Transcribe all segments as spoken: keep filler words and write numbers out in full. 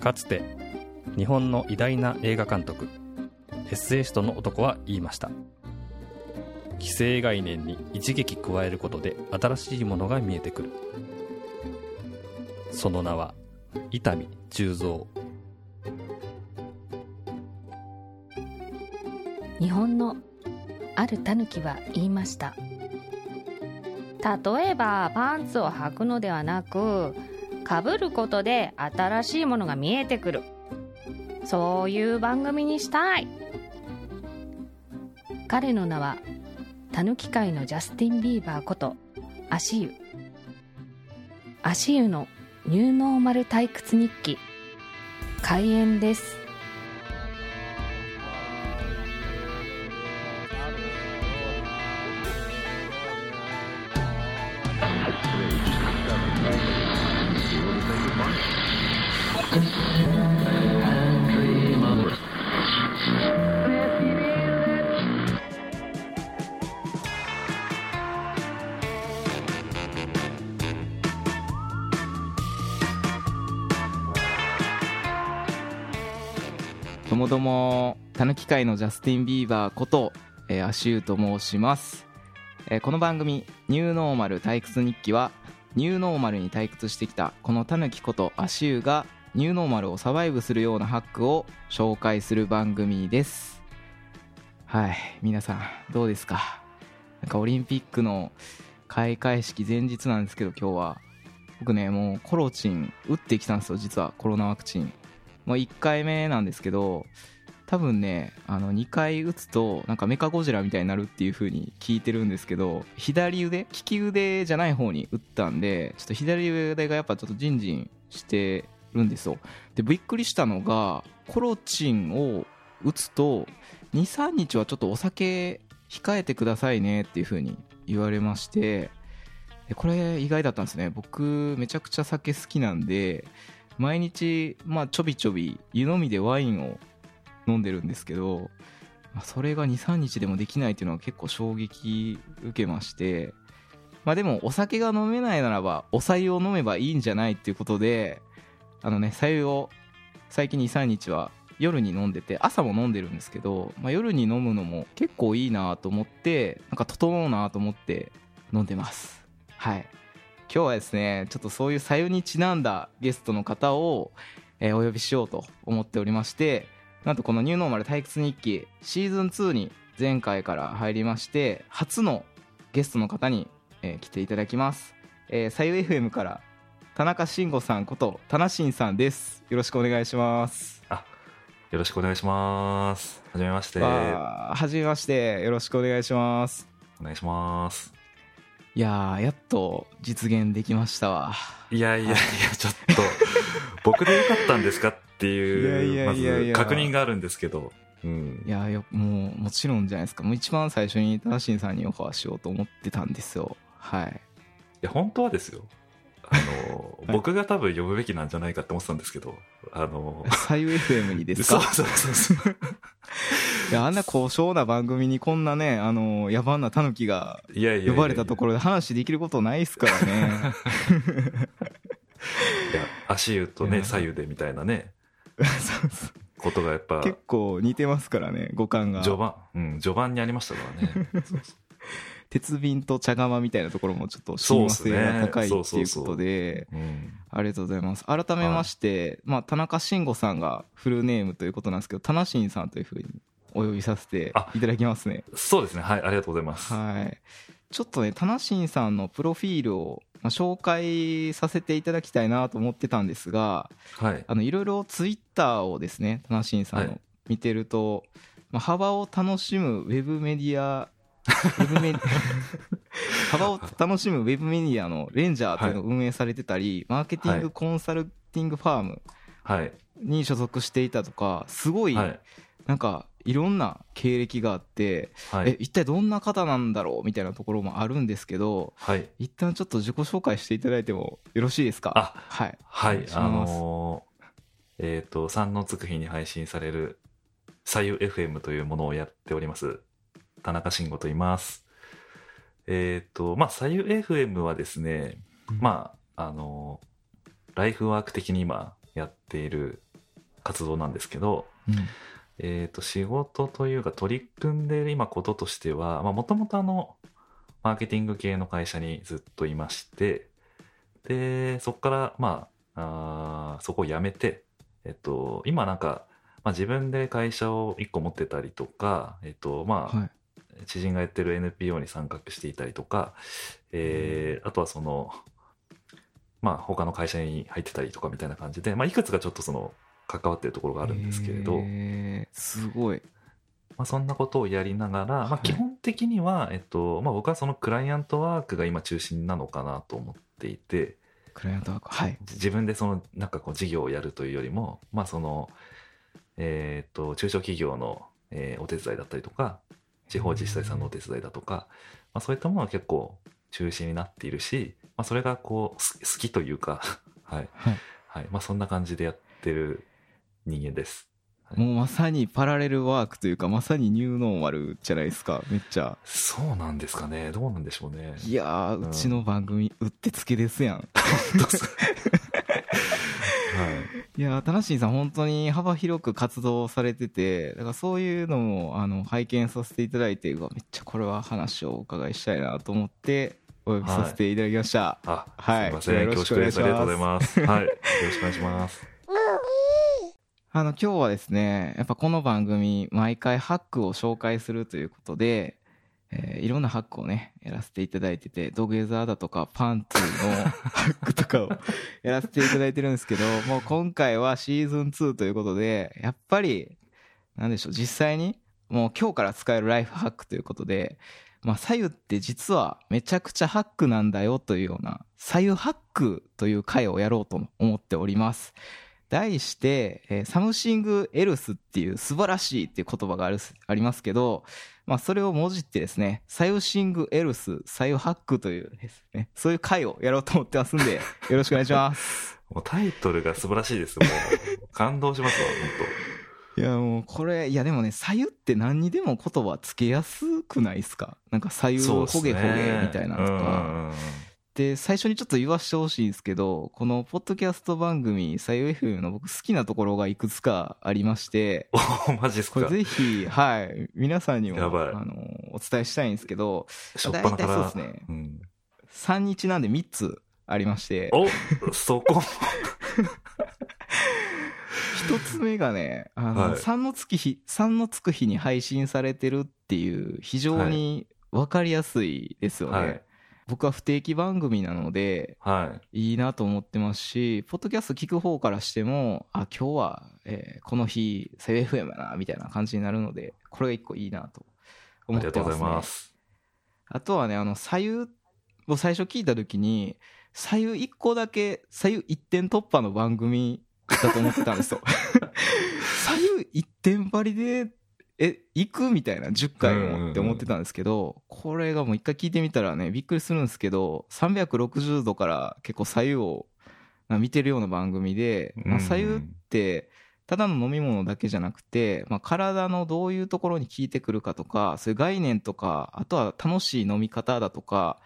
かつて日本の偉大な映画監督、エッセイストの男は言いました。既成概念に一撃加えることで新しいものが見えてくる。その名は伊丹十三。日本のあるタヌキは言いました。例えばパンツを履くのではなく、かぶることで新しいものが見えてくる。そういう番組にしたい。彼の名はタヌキ界のジャスティン・ビーバーこと足湯。足湯のニューノーマル退屈日記、開演です。どうもどうも、たぬき界のジャスティン・ビーバーこと、えー、アシューと申します、えー、この番組ニューノーマル退屈日記は、ニューノーマルに退屈してきたこのたぬきことアシューがニューノーマルをサバイブするようなハックを紹介する番組です。はい、皆さんどうですか？なんかオリンピックの開会式前日なんですけど、今日は僕ね、もうコロチン打ってきたんですよ。実はコロナワクチンもういっかいめなんですけど、多分ね、あのにかい打つとなんかメカゴジラみたいになるっていう風に聞いてるんですけど、左腕、利き腕じゃない方に打ったんで、ちょっと左腕がやっぱちょっとジンジンしてるんですよ。でびっくりしたのが、コロチンを打つと に,さん 日はちょっとお酒控えてくださいねっていう風に言われまして、これ意外だったんですね。僕めちゃくちゃ酒好きなんで、毎日、まあ、ちょびちょび湯飲みでワインを飲んでるんですけど、それが に,さん 日でもできないっていうのは結構衝撃受けまして、まあ、でもお酒が飲めないならばお白湯を飲めばいいんじゃないっていうことで、あのね、白湯を最近 に,さん 日は夜に飲んでて、朝も飲んでるんですけど、まあ、夜に飲むのも結構いいなと思って、なんか整うなと思って飲んでます。はい、今日はですね、ちょっとそういう白湯にちなんだゲストの方を、えー、お呼びしようと思っておりまして、なんとこのニューノーマル退屈日記シーズンツーに前回から入りまして、初のゲストの方に、えー、来ていただきます、えー、白湯 エフエム から田中慎吾さんこと田中慎さんです。よろしくお願いします。あ、よろしくお願いします。はじめまして。はじめまして、よろしくお願いします。お願いします。いやー、やっと実現できましたわ。いやいやいや、ちょっと僕でよかったんですかっていうまず確認があるんですけど、うん、いやー、もうもちろんじゃないですか。もう一番最初に田中さんにオファーしようと思ってたんですよ。はい、いや本当はですよ、あのーはい、僕が多分呼ぶべきなんじゃないかって思ってたんですけど、あのー、白湯 エフエム にですか？そうそうそうそういや、あんな高尚な番組にこんなね、あのー、野蛮なタヌキが呼ばれたところで話できることないですからねいや、足湯とね、左右でみたいなねそうそう、ことがやっぱ結構似てますからね、五感が序盤、うん、序盤にありましたからねそうそう、鉄瓶と茶釜みたいなところもちょっと親和性が高いっていうことで、ありがとうございます。改めまして、まあ、田中慎吾さんがフルネームということなんですけど、田中慎さんというふうにお呼びさせていただきますね。そうですね、はい、ありがとうございます。はい、ちょっとね、田中慎さんのプロフィールを、まあ、紹介させていただきたいなと思ってたんですが、はい、あのいろいろツイッターをですね、田中慎さんの見てると、はい、まあ、幅を楽しむウェブメディア幅を楽しむウェブメディアのレンジャーというのを運営されてたり、はい、マーケティングコンサルティングファームに所属していたとか、すごいなんかいろんな経歴があって、はい、え一体どんな方なんだろうみたいなところもあるんですけど、はい、一旦ちょっと自己紹介していただいてもよろしいですか？あ、はい、はい、あのー、えっと三のつく日に配信される白湯 エフエム というものをやっております田中慎吾と言います。えっ、ー、とまあ白湯 エフエム はですね、うん、まああのライフワーク的に今やっている活動なんですけど、うん、えーと、仕事というか取り組んでいる今こととしては、もともとあのマーケティング系の会社にずっといまして、でそこから、まあ、あそこを辞めて、えっと、今なんか、まあ、自分で会社をいっこ持ってたりとか、えっとまあはい、知人がやってる エヌピーオー に参画していたりとか、えー、あとはその、まあ、他の会社に入ってたりとかみたいな感じで、まあ、いくつかちょっとその関わってるところがあるんですけれど、えー、すごい、まあ、そんなことをやりながら、はいまあ、基本的には、えっとまあ、僕はそのクライアントワークが今中心なのかなと思っていて、クライアントワーク、はい、自分でそのなんかこう事業をやるというよりも、まあそのえー、と中小企業の、えー、お手伝いだったりとか、地方自治体さんのお手伝いだとか、まあ、そういったものは結構中心になっているし、まあ、それがこう好きというかはい、はいはいまあ、そんな感じでやってる人間です、はい、もうまさにパラレルワークというか、まさにニューノーマルじゃないですか。めっちゃそうなんですかね。どうなんでしょうね。いやー、うん、うちの番組うってつけですやんはい、いやタナシンさん本当に幅広く活動されてて、だからそういうのもあの拝見させていただいて、うわめっちゃこれは話をお伺いしたいなと思ってお呼びさせていただきました、はいあはい、すいません、よろしくお願いします。ありがとうございます、はい、よろしくお願いしますあの今日はですね、やっぱこの番組毎回ハックを紹介するということで、えー、いろんなハックをねやらせていただいてて、土下座だとかパンツのハックとかをやらせていただいてるんですけど、もう今回はシーズンツーということで、やっぱりなんでしょう、実際にもう今日から使えるライフハックということで、まあ白湯って実はめちゃくちゃハックなんだよというような白湯ハックという回をやろうと思っております。題して、えー、サムシングエルスっていう素晴らしいっていう言葉がある、ありますけど、まあ、それをもじってですね、サユシングエルス、サユハックというですね、そういう回をやろうと思ってますんで、よろしくお願いします。もうタイトルが素晴らしいです。もう感動しますわ、本当。いやもうこれ、いやでもね、サユって何にでも言葉つけやすくないですか。なんかサユホゲホゲみたいなとか。で最初にちょっと言わしてほしいんですけど、このポッドキャスト番組さゆ エフエム の僕好きなところがいくつかありまして、おマジですか。これぜひ、はい、皆さんにもあのお伝えしたいんですけど、だいたいそうですね、うん、みっかなんでみっつありまして、おそこひとつめがね、あの、はい、3, のつき日3のつく日に配信されてるっていう、非常に分かりやすいですよね、はいはい。僕は不定期番組なので、はい、いいなと思ってますし、ポッドキャスト聞く方からしても、あ今日は、えー、この日セブン エフエム やなみたいな感じになるので、これが一個いいなと思ってますね。ありがとうございます。あとはね、あの左右を最初聞いた時に、左右一個だけ左右一点突破の番組だと思ってたんですよ。左右一点張りで。え行くみたいなじゅっかいもって思ってたんですけど、うんうんうん、これがもう一回聞いてみたらね、びっくりするんですけど、さんびゃくろくじゅうどから結構左右を見てるような番組で、まあ、左右ってただの飲み物だけじゃなくて、まあ、体のどういうところに効いてくるかとか、そういう概念とか、あとは楽しい飲み方だとか、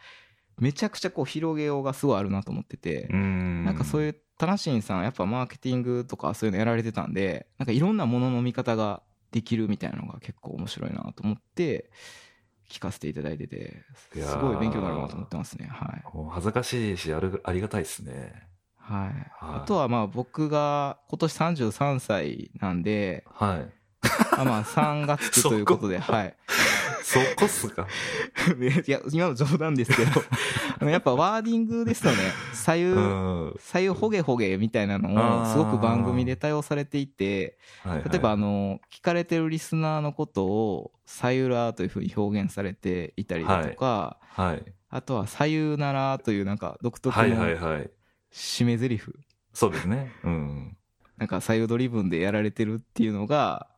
めちゃくちゃこう広げようがすごいあるなと思ってて、うん、なんかそういうタナシンさんやっぱマーケティングとかそういうのやられてたんで、なんかいろんなものの見方ができるみたいなのが結構面白いなと思って聞かせていただいてて、すごい勉強になるなと思ってますね、はい、もう恥ずかしいし あ, るありがたいですね、はいはい、あとはまあ僕が今年さんじゅうさんさいなんで、はい、あまあさんがつということでそ こ,、はい、そこっすかいや今の冗談ですけどあのやっぱワーディングですよね、左右、うん、左右ホゲホゲみたいなのをすごく番組で対応されていて、例えばあの聞かれてるリスナーのことを左右らというふうに表現されていたりだとか、はいはい、あとは左右ならというなんか独特の締め台詞、そうですね、うん、なんか左右ドリブンでやられてるっていうのが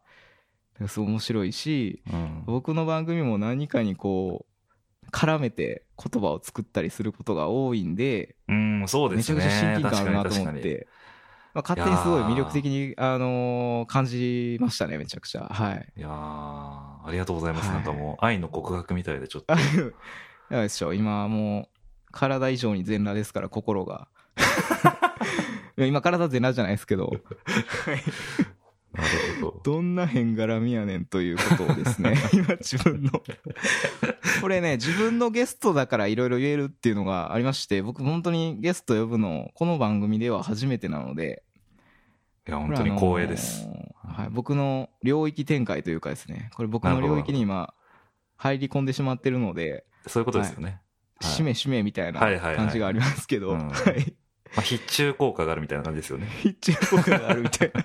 すごい面白いし、うん、僕の番組も何かにこう絡めて言葉を作ったりすることが多いんで、うんそうですね、めちゃくちゃ親近感あるなと思って、まあ、勝手にすごい魅力的に、あのー、感じましたね、めちゃくちゃ、はい、いやありがとうございます、はい、なんかもう愛の告白みたいでちょっとやばいでしょ、今もう体以上に全裸ですから心が今からだぜなじゃないですけどはいなるほど。どんなへんがらみやねんということをですね今自分のこれね自分のゲストだからいろいろ言えるっていうのがありまして、僕本当にゲスト呼ぶのこの番組では初めてなので、いや本当に光栄です。はい、僕の領域展開というかですね、これ僕の領域に今入り込んでしまってるので、そういうことですよね。しめしめみたいな感じがありますけど、はいはいはい、うんまあ、必中効果があるみたいな感じですよね。必中効果があるみたいな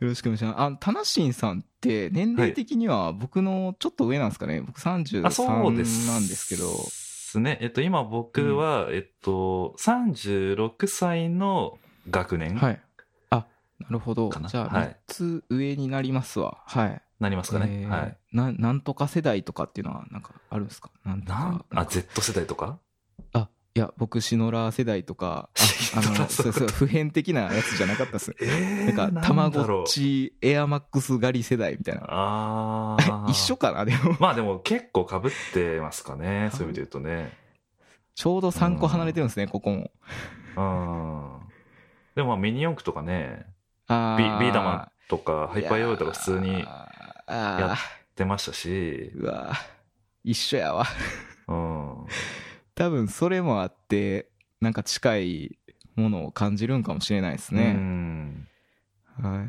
よろしくお願いします。あのタナシンさんって年齢的には僕のちょっと上なんですかね、はい、僕さんじゅうさんなんですけどですね、えっと、今僕は、うん、えっと、さんじゅうろくさいの学年、はい、あなるほど、じゃあみっつ上になりますわ。はい、はい、なりますかね、えーはい、な, なんとか世代とかっていうのはなんかあるんですか？なんとかなんあ Z 世代とか、あいや僕シノラ世代とかああのそうそう普遍的なやつじゃなかったです、えー、なんかたまごっちエアマックス狩り世代みたいな、あ一緒かな。でもまあでも結構被ってますかねそういう意味で言うとね。ちょうどさんこ離れてるんですね、ここも。あでもまあミニ四駆とかね、あ ビ, ビーダマンとかハイパーヨーとか普通にやってましたし、うわ一緒やわうん多分それもあってなんか近いものを感じるんかもしれないですね。うん、は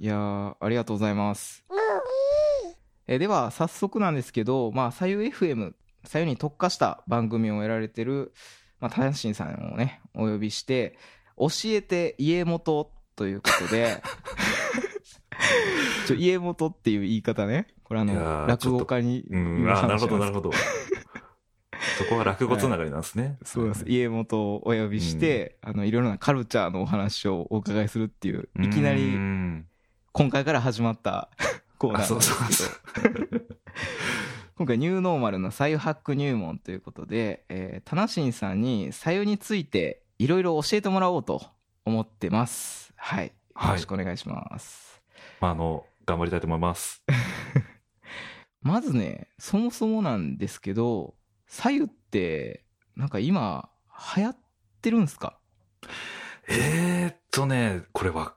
い、いやありがとうございます。えでは早速なんですけど、まあさゆ エフエム さゆに特化した番組をやられてるまあタナシンさんをねお呼びして教えて家元ということでちょ家元っていう言い方ね、これあの落語家に、うん、あなるほどなるほど。そこは落語つながりなんですね、はい、そうです。家元をお呼びして、うん、あのいろいろなカルチャーのお話をお伺いするっていう、いきなり今回から始まったコーナーなんですけど今回ニューノーマルのさゆハック入門ということで、えー、タナシンさんにさゆについていろいろ教えてもらおうと思ってます。はい、よろしくお願いします、はい、まああの頑張りたいと思いますまずねそもそもなんですけど、さゆってなんか今流行ってるんですか？えーっとねこれわ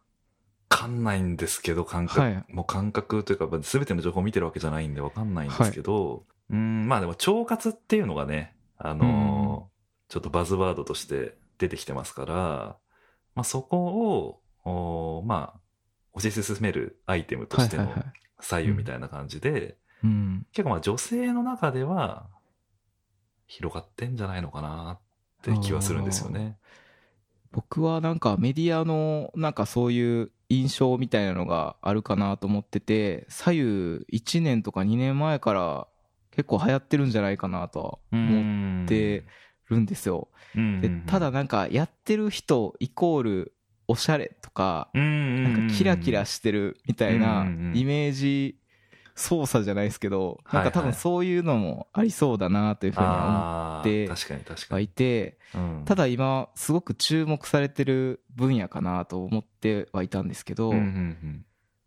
かんないんですけど感覚、はい、もう感覚というか全ての情報を見てるわけじゃないんでわかんないんですけど、はい、うーんまあでも腸活っていうのがねあのー、ちょっとバズワードとして出てきてますから、まあ、そこをまあ推し進めるアイテムとしてのさゆみたいな感じで、結構まあ女性の中では広がってんじゃないのかなって気はするんですよね。僕はなんかメディアのなんかそういう印象みたいなのがあるかなと思ってて、左右いちねんとかにねんまえから結構流行ってるんじゃないかなと思ってるんですよ。でただなんかやってる人イコールおしゃれとかなんかキラキラしてるみたいなイメージ操作じゃないですけど、なんか多分そういうのもありそうだなというふうに思ってはいて、ただ今すごく注目されてる分野かなと思ってはいたんですけど、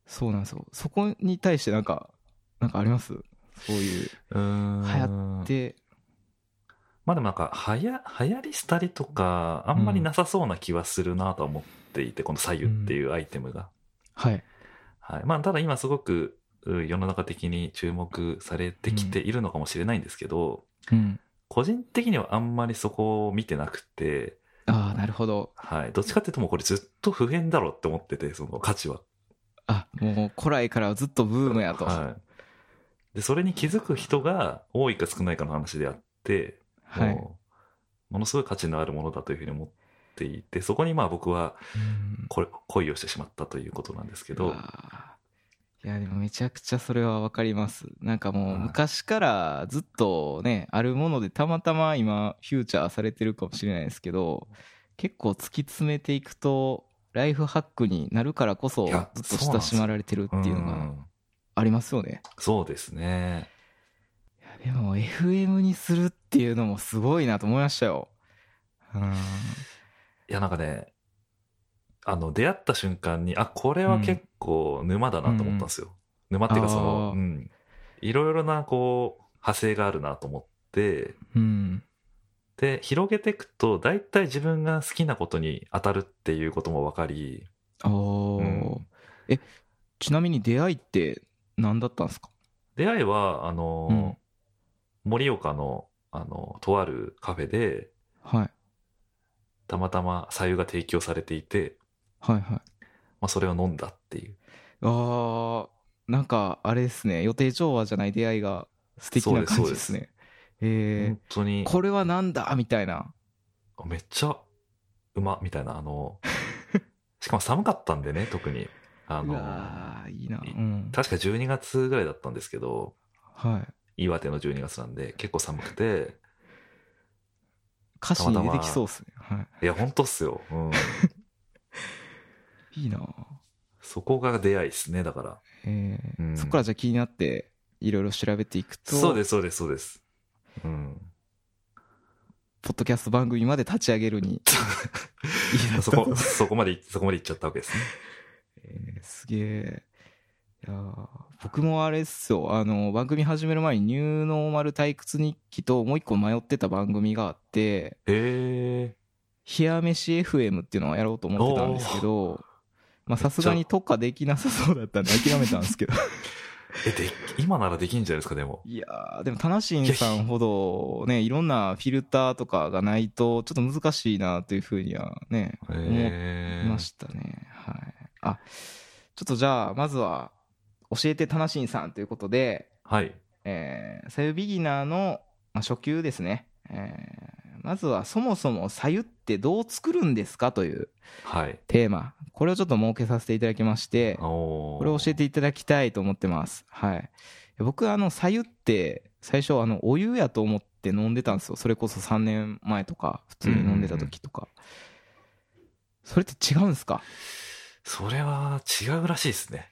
そうなんですよ。そこに対してなんかなんかあります？そういう流行って、まあでもなんかはや流行りしたりとかあんまりなさそうな気はするなと思っていて、この左右っていうアイテムが、はいはい、まあただ今すごく世の中的に注目されてきているのかもしれないんですけど、うん、個人的にはあんまりそこを見てなくて、ああなるほど、はい、どっちかっていうともうこれずっと不変だろって思ってて、その価値はあもう古来からずっとブームやと、はい、でそれに気づく人が多いか少ないかの話であって、はい、もうものすごい価値のあるものだというふうに思っていて、そこにまあ僕はこれ恋をしてしまったということなんですけど、うんいやでもめちゃくちゃそれは分かります。なんかもう昔からずっとねあるものでたまたま今フューチャーされてるかもしれないですけど、結構突き詰めていくとライフハックになるからこそずっと親しまられてるっていうのがありますよね。そうですね。いやでも エフエム にするっていうのもすごいなと思いましたよ。うんいやなんかねあの出会った瞬間にあこれは結構沼だなと思ったんですよ、うん、沼っていうかその、うん、いろいろなこう派生があるなと思って、うん、で広げていくとだいたい自分が好きなことに当たるっていうことも分かり、あ、うん、えちなみに出会いって何だったんですか？出会いはあの、うん、盛岡 の, あのとあるカフェで、はい、たまたま白湯が提供されていて、はいはい、まあ、それを飲んだっていう。あー、なんかあれですね、予定調和じゃない出会いが素敵な感じですね。えー、本当にこれはなんだみたいな、めっちゃうまみたいな、あのしかも寒かったんでね、特にあのいいな、うん、確かじゅうにがつぐらいだったんですけど、はい、岩手のじゅうにがつなんで結構寒くて歌詞に出てきそうっすね、はい、いや本当っすよ、うん、いいな、そこが出会いですね。だから、えーうん、そこからじゃあ気になっていろいろ調べていくと、そうですそうですそうです、うん、ポッドキャスト番組まで立ち上げるにそこ、そこまでそこまで行っちゃったわけですね。えー、すげえ。いや僕もあれっすよ、あの番組始める前にニューノーマル退屈日記ともう一個迷ってた番組があって、へえ、冷や飯 エフエム っていうのをやろうと思ってたんですけど、まあさすがに特化できなさそうだったんで諦めたんですけどえで今ならできんじゃないですか。でもいやでもタナシンさんほどね、いろんなフィルターとかがないとちょっと難しいなというふうにはね思いましたね。はい、あ、ちょっとじゃあまずは教えてタナシンさんということで、はい、えー、白湯ビギナーの、まあ、初級ですね、えー、まずはそもそも白湯ってどう作るんですかというテーマ、はい、これをちょっと設けさせていただきまして、これを教えていただきたいと思ってます。はい、僕はあの白湯って最初あのお湯やと思って飲んでたんですよ。それこそさんねんまえとか普通に飲んでた時とか、うん、それって違うんですか？それは違うらしいですね。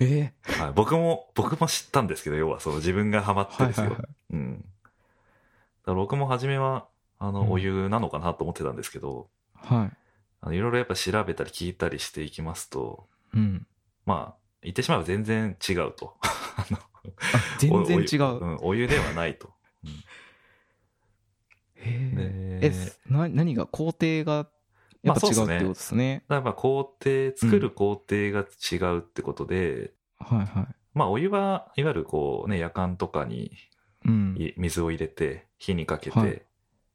ええー、はい、僕も僕も知ったんですけど、要はその自分がハマってですよ、はいはいはい、うん、だから僕も初めはあのお湯なのかなと思ってたんですけど、うん、はい、あのいろいろやっぱ調べたり聞いたりしていきますと、うん、まあ言ってしまえば全然違うとあのあ全然違うお 湯,、うん、お湯ではないと、うん、へええな何が工程がやっぱ違うってことですね。まあ、そうですね。だからまあ工程作る工程が違うってことで、うん、はいはい。まあお湯はいわゆるこうね、やかんとかに水を入れて火にかけて、うん、はい、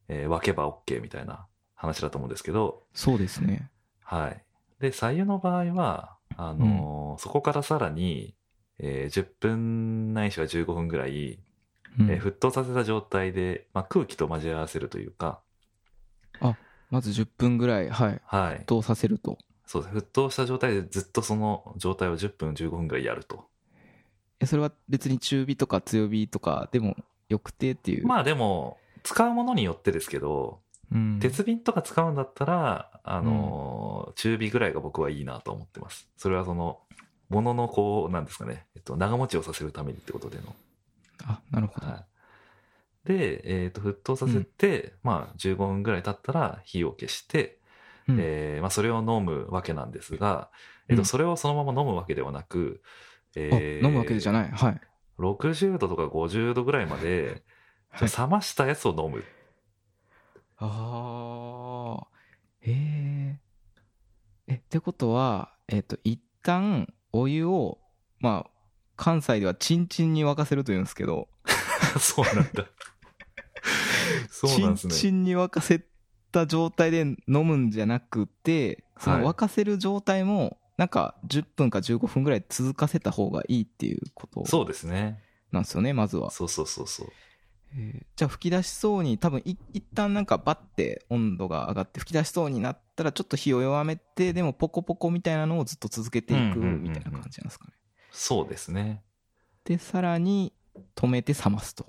えー、沸けば OK みたいな話だと思うんですけど、そうですね。はい。で白湯の場合はあのーうん、そこからさらに、えー、じゅっぷんないしはじゅうごふんぐらい、うん、えー、沸騰させた状態で、まあ、空気と混ぜ合わせるというか。あ、まずじゅっぷんぐらい、はい、はい、沸騰させると。そうです。沸騰した状態でずっとその状態をじゅっぷんじゅうごふんぐらいやると。それは別に中火とか強火とかでもよくてっていう。まあでも使うものによってですけど、うん、鉄瓶とか使うんだったらあのーうん、中火ぐらいが僕はいいなと思ってます。それはそのもののこうなんですかね、えっと、長持ちをさせるためにってことでの。あ、なるほど、はい。で、えー、と沸騰させて、うん、まあ、じゅうごふんぐらい経ったら火を消して、うん、えーまあ、それを飲むわけなんですが、うん、えー、とそれをそのまま飲むわけではなく、えー、飲むわけじゃない、はい、ろくじゅうどとかごじゅうどぐらいまで冷ましたやつを飲む、はい、ああ、へええってことは、えー、と一旦お湯を、まあ、関西ではチンチンに沸かせるというんですけどそうなんだそうなんですね。チンチンに沸かせた状態で飲むんじゃなくて、その沸かせる状態もなんかじゅっぷんかじゅうごふんぐらい続かせた方がいいっていうことなんですよね。そうですね。まずはそうそうそうそう、えー、じゃあ吹き出しそうに多分い一旦なんかバッて温度が上がって吹き出しそうになったらちょっと火を弱めて、でもポコポコみたいなのをずっと続けていくみたいな感じなんですかね、うんうんうんうん、そうですね。でさらに止めて冷ますと。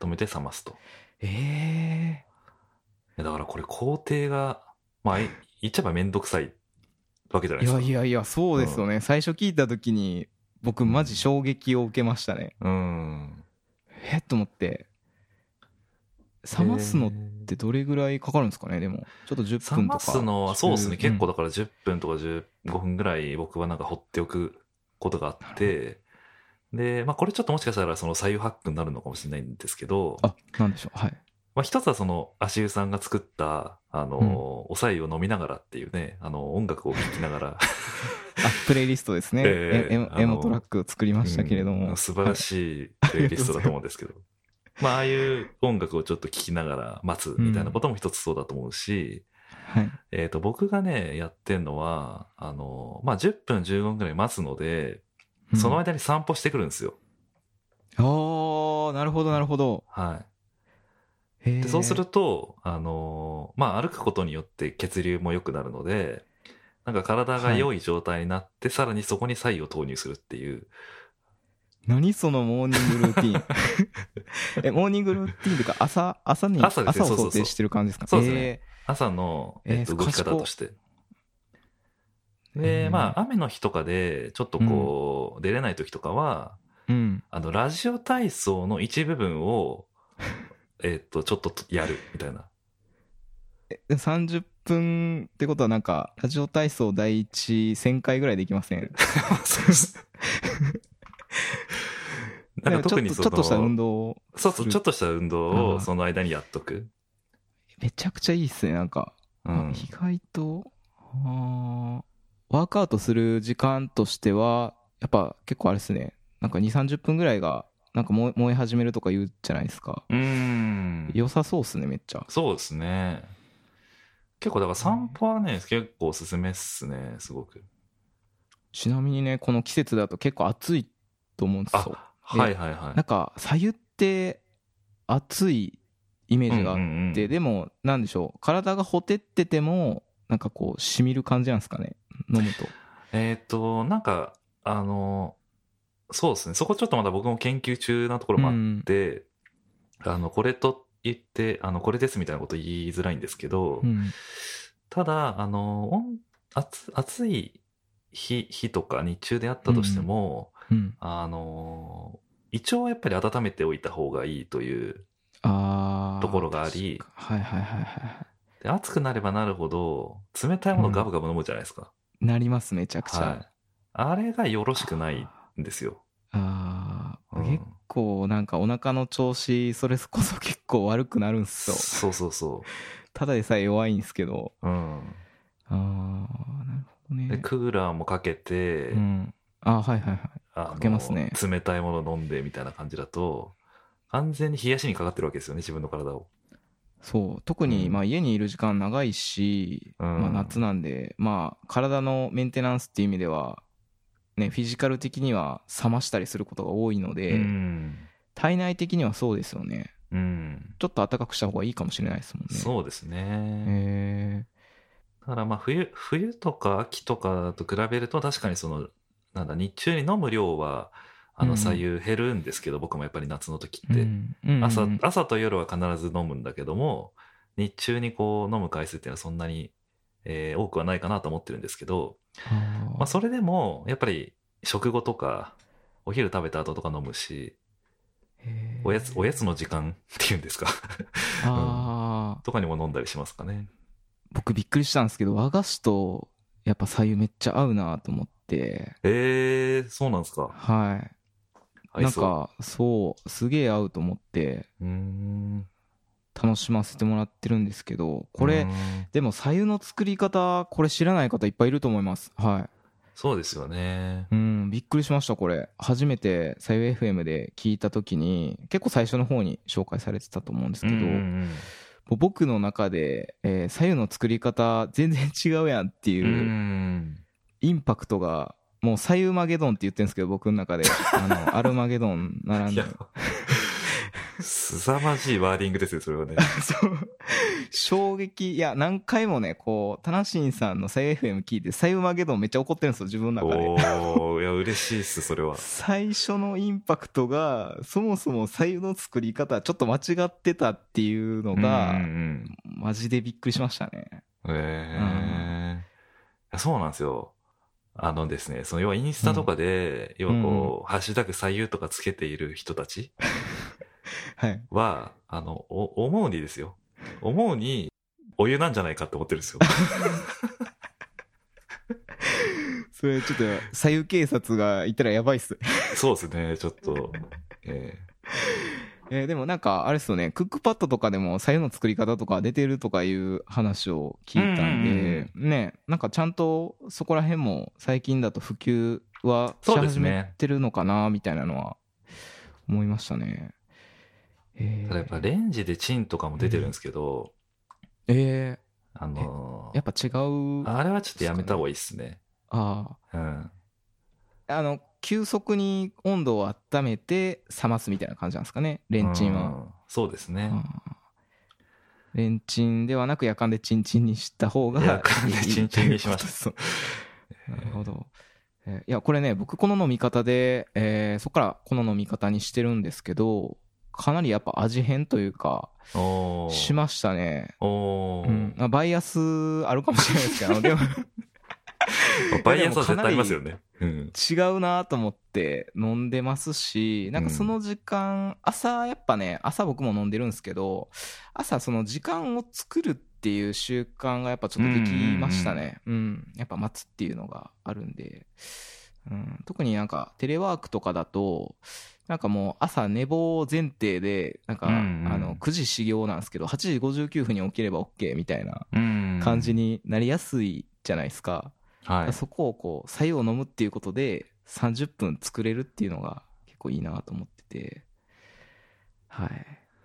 止めて冷ますと。ええー。だからこれ工程が、まあ言っちゃえばめんどくさいわけじゃないですか。いやいやいや、そうですよね。うん、最初聞いた時に僕マジ衝撃を受けましたね。うん。えっと思って。冷ますのってどれぐらいかかるんですかね。でもちょっとじゅっぷんとか。冷ますのはそうですね。うん、結構だからじゅっぷんとかじゅうごふんぐらい僕はなんか放っておくことがあって。でまあ、これちょっともしかしたらその白湯ハックになるのかもしれないんですけど、あ、なんでしょう、はい、ままあ、一つはその足湯さんが作ったあの、うん、お白湯を飲みながらっていうね、あの音楽を聴きながらあプレイリストですね、えー、エ, エモトラックを作りましたけれども、うん、素晴らしいプレイリストだと思うんですけどまあ、ああいう音楽をちょっと聴きながら待つみたいなことも一つそうだと思うし、うんはいえー、と僕がねやってるのはあの、まあ、じゅっぷんじゅうごふんぐらい待つのでその間に散歩してくるんですよ、うん、おーなるほどなるほど、はい、でそうするとあの、まあ、歩くことによって血流も良くなるのでなんか体が良い状態になって、はい、さらにそこに白湯を投入するっていう何そのモーニングルーティンえモーニングルーティンというか朝朝に朝を想定してる感じですか。そうですね。朝の、えーと、動き方としてで、まあ雨の日とかでちょっとこう、うん、出れない時とかは、うん、あのラジオ体操の一部分をえとちょっとやるみたいなえさんじゅっぷんってことはなんかラジオ体操第一せんかいぐらいできませんそうですなんか特にそのちょっとした運動をそうそうちょっとした運動をその間にやっとくめちゃくちゃいいっすねなんか、うん、意外とあワークアウトする時間としてはやっぱ結構あれっすねなんか にじゅうさんじゅっぷんぐらいがなんか燃え始めるとか言うじゃないですかうーん良さそうっすねめっちゃそうですね結構だから散歩はね、うん、結構おすすめっすねすごくちなみにねこの季節だと結構暑いと思うんですよはいはいはい、なんか白湯って熱いイメージがあって、うんうんうん、でもなんでしょう体がほてっててもなんかこうしみる感じなんですかね飲むとえっ、ー、となんかあのそうですねそこちょっとまだ僕も研究中なところもあって、うん、あのこれと言ってあのこれですみたいなこと言いづらいんですけど、うん、ただあの暑暑い日日とか日中であったとしても、うんうん、あの胃腸はやっぱり温めておいた方がいいというところがあり、はいはいはいはい、で暑くなればなるほど冷たいものガブガブ飲むじゃないですか、うん、なりますめちゃくちゃ、はい、あれがよろしくないんですよああ、うん、結構なんかお腹の調子それこそ結構悪くなるんすよそうそうそうただでさえ弱いんですけど、うん、ああなるほどでクーラーもかけて、うん、あはいはいはいかけますね冷たいもの飲んでみたいな感じだと完全に冷やしにかかってるわけですよね自分の体をそう特にまあ家にいる時間長いし、うんまあ、夏なんで、まあ、体のメンテナンスっていう意味では、ね、フィジカル的には冷ましたりすることが多いので、うん、体内的にはそうですよね、うん、ちょっと暖かくした方がいいかもしれないですもんねそうですねへーだからまあ 冬, 冬とか秋とかと比べると確かにそのなんだ日中に飲む量はあの白湯減るんですけど、うん、僕もやっぱり夏の時って、うんうん、朝, 朝と夜は必ず飲むんだけども日中にこう飲む回数っていうのはそんなに、えー、多くはないかなと思ってるんですけど、うんまあ、それでもやっぱり食後とかお昼食べた後とか飲むしおやつ、おやつの時間っていうんですか、うん、とかにも飲んだりしますかね僕びっくりしたんですけど和菓子とやっぱ白湯めっちゃ合うなと思ってえー、そうなんですかはいなんかそうすげえ合うと思ってうーん楽しませてもらってるんですけどこれでも白湯の作り方これ知らない方いっぱいいると思いますはいそうですよねうんびっくりしましたこれ初めて白湯 エフエム で聞いた時に結構最初の方に紹介されてたと思うんですけどうんうん僕の中で、えー、白湯の作り方全然違うやんっていう、うんインパクトがもう白湯マゲドンって言ってるんですけど僕の中であのアルマゲドン並んですさまじいワーディングですよそれはねそう衝撃いや何回もねこうタナシンさんの白湯 エフエム 聞いて白湯マゲドンめっちゃ怒ってるんですよ自分の中でおーいや嬉しいっすそれは最初のインパクトがそもそも白湯の作り方ちょっと間違ってたっていうのがうんうんマジでびっくりしましたねへえそうなんですよあのですねその要はインスタとかで、うん、要はこう、うん、ハッシュタグ白湯とかつけている人たちはい、はあのお思うにですよ思うにお湯なんじゃないかって思ってるんですよそれちょっと白湯警察がいたらやばいっすそうですねちょっと、ええー、でもなんかあれですよね、クックパッドとかでも白湯の作り方とか出てるとかいう話を聞いたんで、うんうんうん、ね、なんかちゃんとそこら辺も最近だと普及はし始めてるのかなみたいなのは思いましたね。えー、ただやっぱレンジでチンとかも出てるんですけど、うん、えーあのー、やっぱ違う、あれはちょっとやめた方がいいっすね。ああ、うん、あの急速に温度を温めて冷ますみたいな感じなんですかね、レンチンは。うん、そうですね。レンチンではなく夜間でチンチンにした方がいい。夜間でチンチンにします。なるほど。えー、いやこれね、僕この飲み方で、えー、そっからこの飲み方にしてるんですけど、かなりやっぱ味変というかしましたね。お、うん、バイアスあるかもしれないですけどでもバイアスは絶対ありますよね。うん、違うなと思って飲んでますし、なんかその時間、うん、朝やっぱね、朝僕も飲んでるんですけど、朝その時間を作るっていう習慣がやっぱちょっとできましたね。うんうんうんうん、やっぱ待つっていうのがあるんで、うん、特になんかテレワークとかだとなんかもう朝寝坊前提でなんか、うんうん、あのくじ始業なんですけどはちじごじゅうきゅうふんに起きれば OK みたいな感じになりやすいじゃないですか。うんうん、だからそこをこう白湯を飲むっていうことでさんじゅっぷん作れるっていうのが結構いいなと思ってて、はい、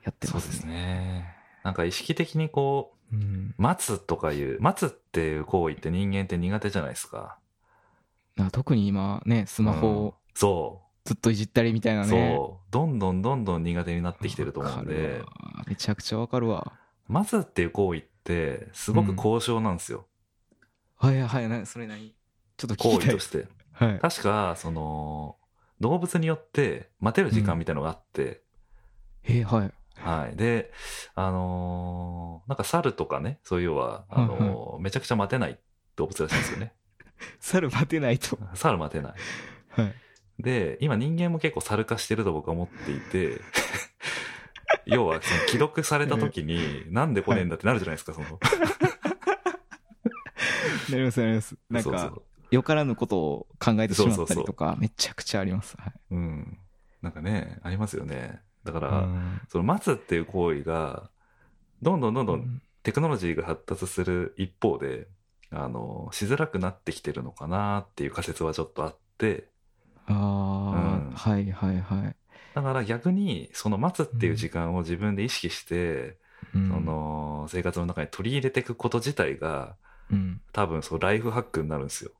やってますね。そうですね。なんか意識的にこう、うん、待つとかいう待つっていう行為って人間って苦手じゃないですか。なんか特に今ね、スマホを、うん、そうずっといじったりみたいなね。そう。どんどんどんどん苦手になってきてると思うんで。めちゃくちゃわかるわ。待つっていう行為ってすごく高尚なんですよ。うん、はいはいはい。それ何？ちょっと聞きたい。行為として。はい、確かその動物によって待てる時間みたいなのがあって。うん、えー、はい。はい。で、あのー、なんか猿とかね、そういう要はあのーはいはい、めちゃくちゃ待てない動物らしいんですよね。猿待てないと。猿待てない。はい。で今人間も結構猿化してると僕は思っていて要はその既読された時になんで来ねえんだってなるじゃないですか。そのなりますなります。なんかそうそうよからぬことを考えてしまったりとか、そうそうそうめちゃくちゃあります、はい、うん、なんかねありますよね。だからその待つっていう行為がどんどんどんどんテクノロジーが発達する一方であのしづらくなってきてるのかなっていう仮説はちょっとあって、あうん、はいはいはい。だから逆にその待つっていう時間を自分で意識して、うん、その生活の中に取り入れていくこと自体が、うん、多分そうライフハックになるんですよ。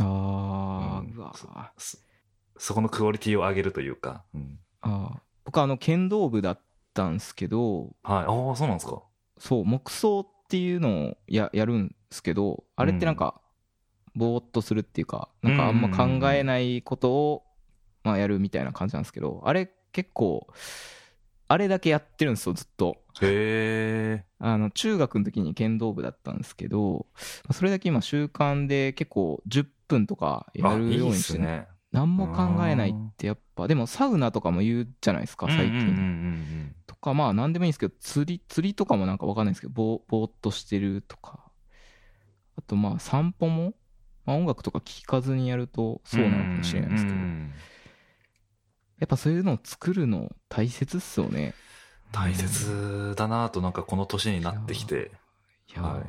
ああ、うん、うわ そ, そこのクオリティを上げるというか、うん、あ僕あの剣道部だったんですけど、はい、ああそうなんですか。そう黙想っていうのを や, やるんですけど、あれってなんか、うんぼーっとするっていうか、なんかあんま考えないことをまあやるみたいな感じなんですけど、あれ結構あれだけやってるんですよずっと。へえ。あの中学の時に剣道部だったんですけど、それだけ今習慣で結構じゅっぷんとかやるようにして、ね、何も考えないってやっぱでもサウナとかも言うじゃないですか最近、うんうんうんうん、とかまあ何でもいいんですけど釣り釣りとかもなんか分かんないんですけどぼーっとしてるとか、あとまあ散歩も。まあ、音楽とか聴かずにやるとそうなのかもしれないですけど、やっぱそういうのを作るの大切っすよね。大切だなとなんかこの年になってきて、いや、はい、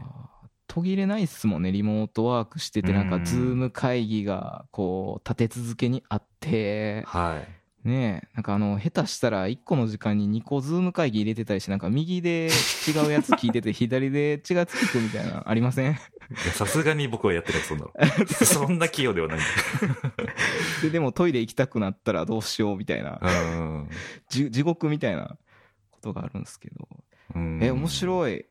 途切れないっすもんね。リモートワークしててなんかズーム会議がこう立て続けにあって、はいねえ、なんかあの下手したらいっこの時間ににこズーム会議入れてたりして、なんか右で違うやつ聞いてて左で違うやつ聞くみたいなありません？さすがに僕はやってないそんなそんな器用ではないで, でもトイレ行きたくなったらどうしようみたいな地獄みたいなことがあるんですけど、うんえ面白い、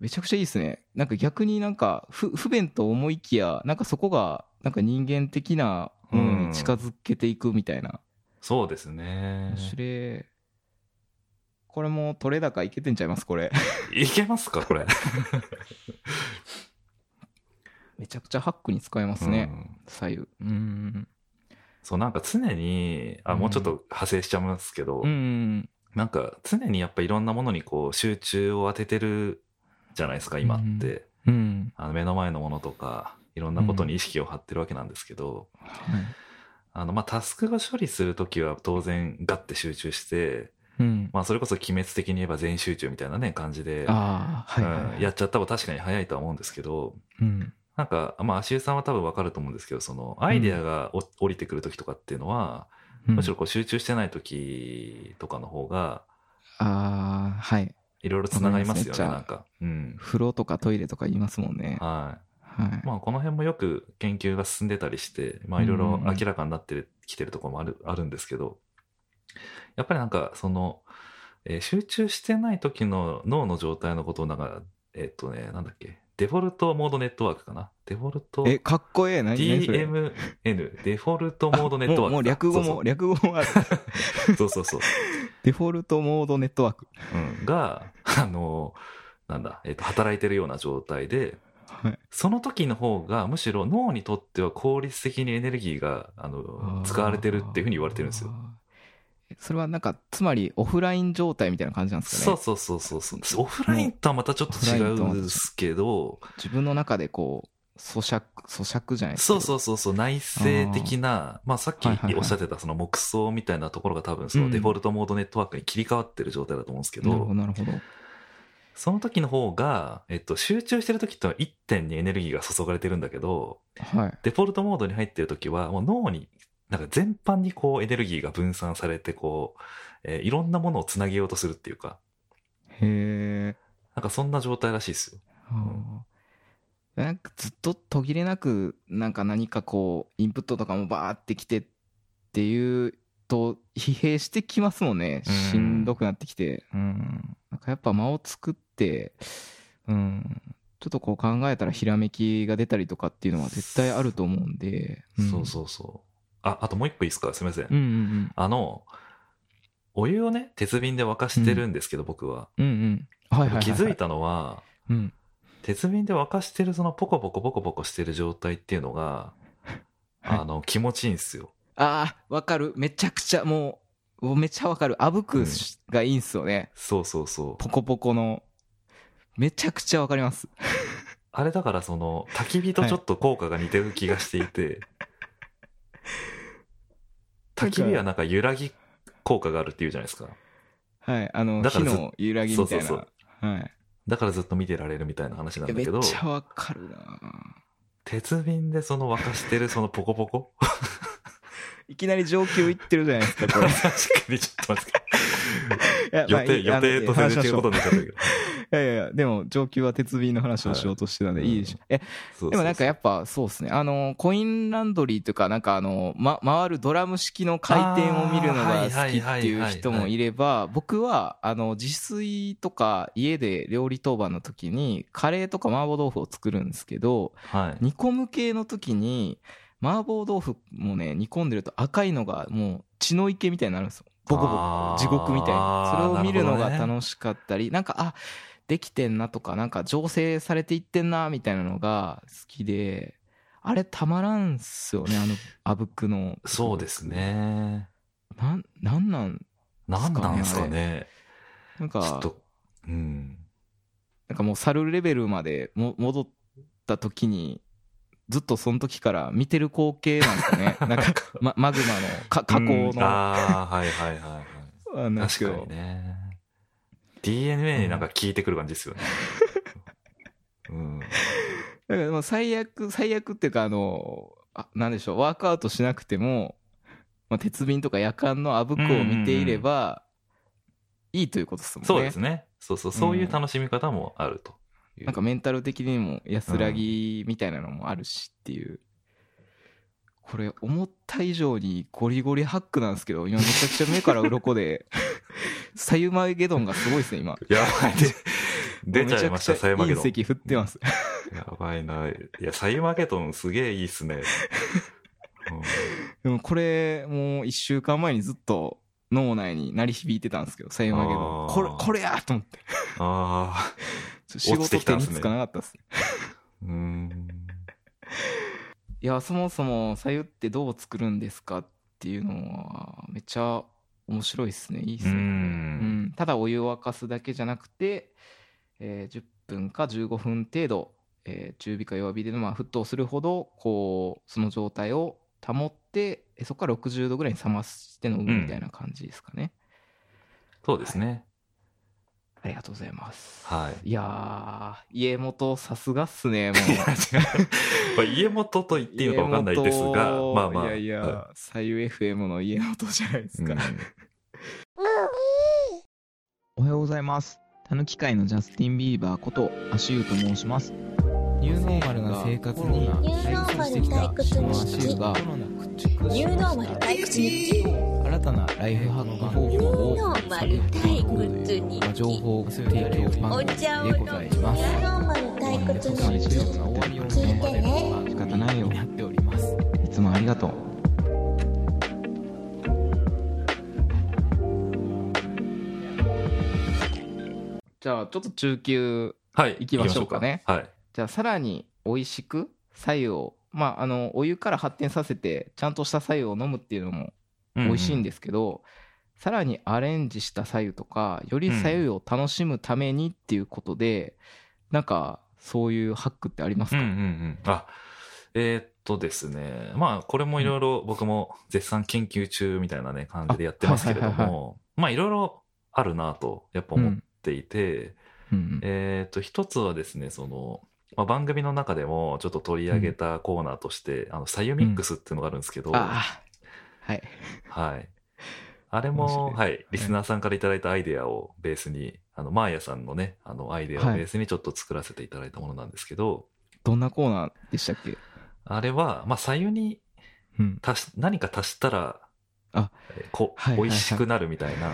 めちゃくちゃいいですね。なんか逆になんか 不, 不便と思いきやなんかそこがなんか人間的なものに近づけていくみたいな、うんそうですね。これも取れ高いけてんちゃいますこれいけますかこれめちゃくちゃハックに使えますね、うん、左右うんそうなんか常にあもうちょっと派生しちゃいますけど、うん、なんか常にやっぱいろんなものにこう集中を当ててるじゃないですか今って、うんうん、あの目の前のものとかいろんなことに意識を張ってるわけなんですけど、うんはいあのまあ、タスクを処理するときは当然ガッて集中して、うんまあ、それこそ鬼滅的に言えば全集中みたいなね感じであ、はいはいはいうん、やっちゃった方が確かに早いとは思うんですけど、うん、なんかまあ足湯さんは多分分かると思うんですけどそのアイデアが、うん、降りてくる時とかっていうのは、うん、むしろこう集中してない時とかの方が、うん、あはいいろいろつながりますよねなんか、うん、風呂とかトイレとか言いますもんねはいはいまあ、この辺もよく研究が進んでたりしていろいろ明らかになってきてるところもあ る,、うん、あるんですけどやっぱりなんかその、えー、集中してない時の脳の状態のことをなんかえっ、ー、とねなんだっけデフォルトモードネットワークかなデフォルトえかっこええ何 ディーエムエヌ デフォルトモードネットワークも う, もう略語もそうそう略語もあるそうそうそうデフォルトモードネットワーク、うん、があのなんだ、えー、と働いてるような状態ではい、その時の方がむしろ脳にとっては効率的にエネルギーがあの使われてるっていうふうに言われてるんですよ。それはなんかつまりオフライン状態みたいな感じなんですかね。そうそうそうそうそう。オフラインとはまたちょっと違うんですけど、自分の中でこう咀嚼咀嚼じゃないですか。そうそうそうそう内省的なまあさっきおっしゃってたその黙想みたいなところが多分そのデフォルトモードネットワークに切り替わってる状態だと思うんですけど。なるほどなるほど。その時の方が、えっと、集中してる時ってのは一点にエネルギーが注がれてるんだけど、はい、デフォルトモードに入ってる時はもう脳になんか全般にこうエネルギーが分散されてこう、えー、いろんなものをつなげようとするっていうかへなんかそんな状態らしいですよ、うん、なんかずっと途切れなくなんか何かこうインプットとかもバーってきてっていうと疲弊してきますもんねしんどくなってきて、うんうん、なんかやっぱ間を作って、うん、ちょっとこう考えたらひらめきが出たりとかっていうのは絶対あると思うんで、うん、そうそうそう あ, あともう一個いいですかすみません、うんうんうん、あのお湯をね鉄瓶で沸かしてるんですけど、うん、僕は気づいたのは、うん、鉄瓶で沸かしてるそのポコポコポコポコしてる状態っていうのがあの、はい、気持ちいいんですよあーわかるめちゃくちゃもう、 もうめちゃわかるあぶくがいいんすよね、うん、そうそうそうポコポコのめちゃくちゃわかりますあれだからその焚き火とちょっと効果が似てる気がしていて、はい、焚き火はなんか揺らぎ効果があるっていうじゃないですかはいあの火の揺らぎみたいなそうそうそう、はい、だからずっと見てられるみたいな話なんだけどめっちゃわかるな鉄瓶でその沸かしてるそのポコポコいきなり上級いってるじゃないですかこれ確かにちょっと待って予定、まあ、予定と全然違うことになっちゃったけどいやいやでも上級は鉄瓶の話をしようとしてたんで、はい、いいでしょ、うん、えそうそうそうでもなんかやっぱそうですねあのコインランドリーとかなんかあの、ま、回るドラム式の回転を見るのが好きっていう人もいれば僕はあの自炊とか家で料理当番の時にカレーとか麻婆豆腐を作るんですけど、はい、煮込む系の時に麻婆豆腐もね煮込んでると赤いのがもう血の池みたいになるんですよボコボコ地獄みたいなそれを見るのが楽しかったり な,、ね、なんかあできてんなとかなんか醸成されていってんなみたいなのが好きであれたまらんっすよねあのあぶくのそうですねな ん, なんなんなんなんですかねなんかちょっとうんなんかもう去るレベルまでも戻った時にずっとその時から見てる光景なんですねなんかマ, マグマの火口の、うん、あはいはいはい、はい、確かにね ディーエヌエー になんか効いてくる感じですよね、うん、だからもう最悪最悪っていうかあのあなんでしょうワークアウトしなくても、まあ、鉄瓶とかやかんのあぶくを見ていればいいということですもんねそうですねそうそうそういう楽しみ方もあると、うんなんかメンタル的にも安らぎみたいなのもあるしっていう、うん、これ思った以上にゴリゴリハックなんですけど今めちゃくちゃ目から鱗でサユマゲドンがすごいですね今やばい出ちゃいましたサユマゲドン隕石降ってますやばいないやサユマゲドンすげえいいっすね、うん、でもこれもういっしゅうかんまえにずっと脳内に鳴り響いてたんですけどサユマゲドンこれこれやと思ってああ仕事手につかなかったっすねうーんいやそもそも白湯ってどう作るんですかっていうのはめっちゃ面白いっすねいいっすねうん、うん、ただお湯を沸かすだけじゃなくて、えー、じゅっぷんかじゅうごふん程度、えー、中火か弱火でまあ沸騰するほどこうその状態を保ってそこからろくじゅうどぐらいに冷まして飲むみたいな感じですかね、うんそうですね、はい、ありがとうございます、はい、いや家元さすがっすねもういや違う家元と言っていいのか分かんないですが、まあまあ、いやいや左右、うん、エフエム の家元じゃないですか、うん、おはようございます。たぬき界のジャスティン・ビーバーことアシューと申します。ニューノーマルな生活に対屈してきたそのアシューがニューノーマル退屈日記、新たなライフハック方法を探り出すという情報を提供番組でございます。最終的な終わりを聞いてね、仕方ないよ、いつもありがとう。じゃあちょっと中級いきましょうかね、はい、じゃあさらに美味しく白湯を、まあ、あのお湯から発展させてちゃんとした白湯を飲むっていうのも美味しいんですけど、うんうん、さらにアレンジした白湯とかより白湯を楽しむためにっていうことで、うん、なんかそういうハックってありますか？うんうんうん、あえー、っとですね、まあこれもいろいろ僕も絶賛研究中みたいなね感じでやってますけれども、はいはいはいはい、まあいろいろあるなとやっぱ思って、うんていて、うんうん、えーと一つはですね、その、まあ、番組の中でもちょっと取り上げたコーナーとして、うん、あの左右ミックスっていうのがあるんですけど、うん、あはいはいあれもはいリスナーさんからいただいたアイデアをベースに、あのマーヤさんのねあのアイデアをベースにちょっと作らせていただいたものなんですけど、はい、どんなコーナーでしたっけ？あれはまあ左右に足し、うん、何か足したらあこ、はいはいはい、美味しくなるみたいな。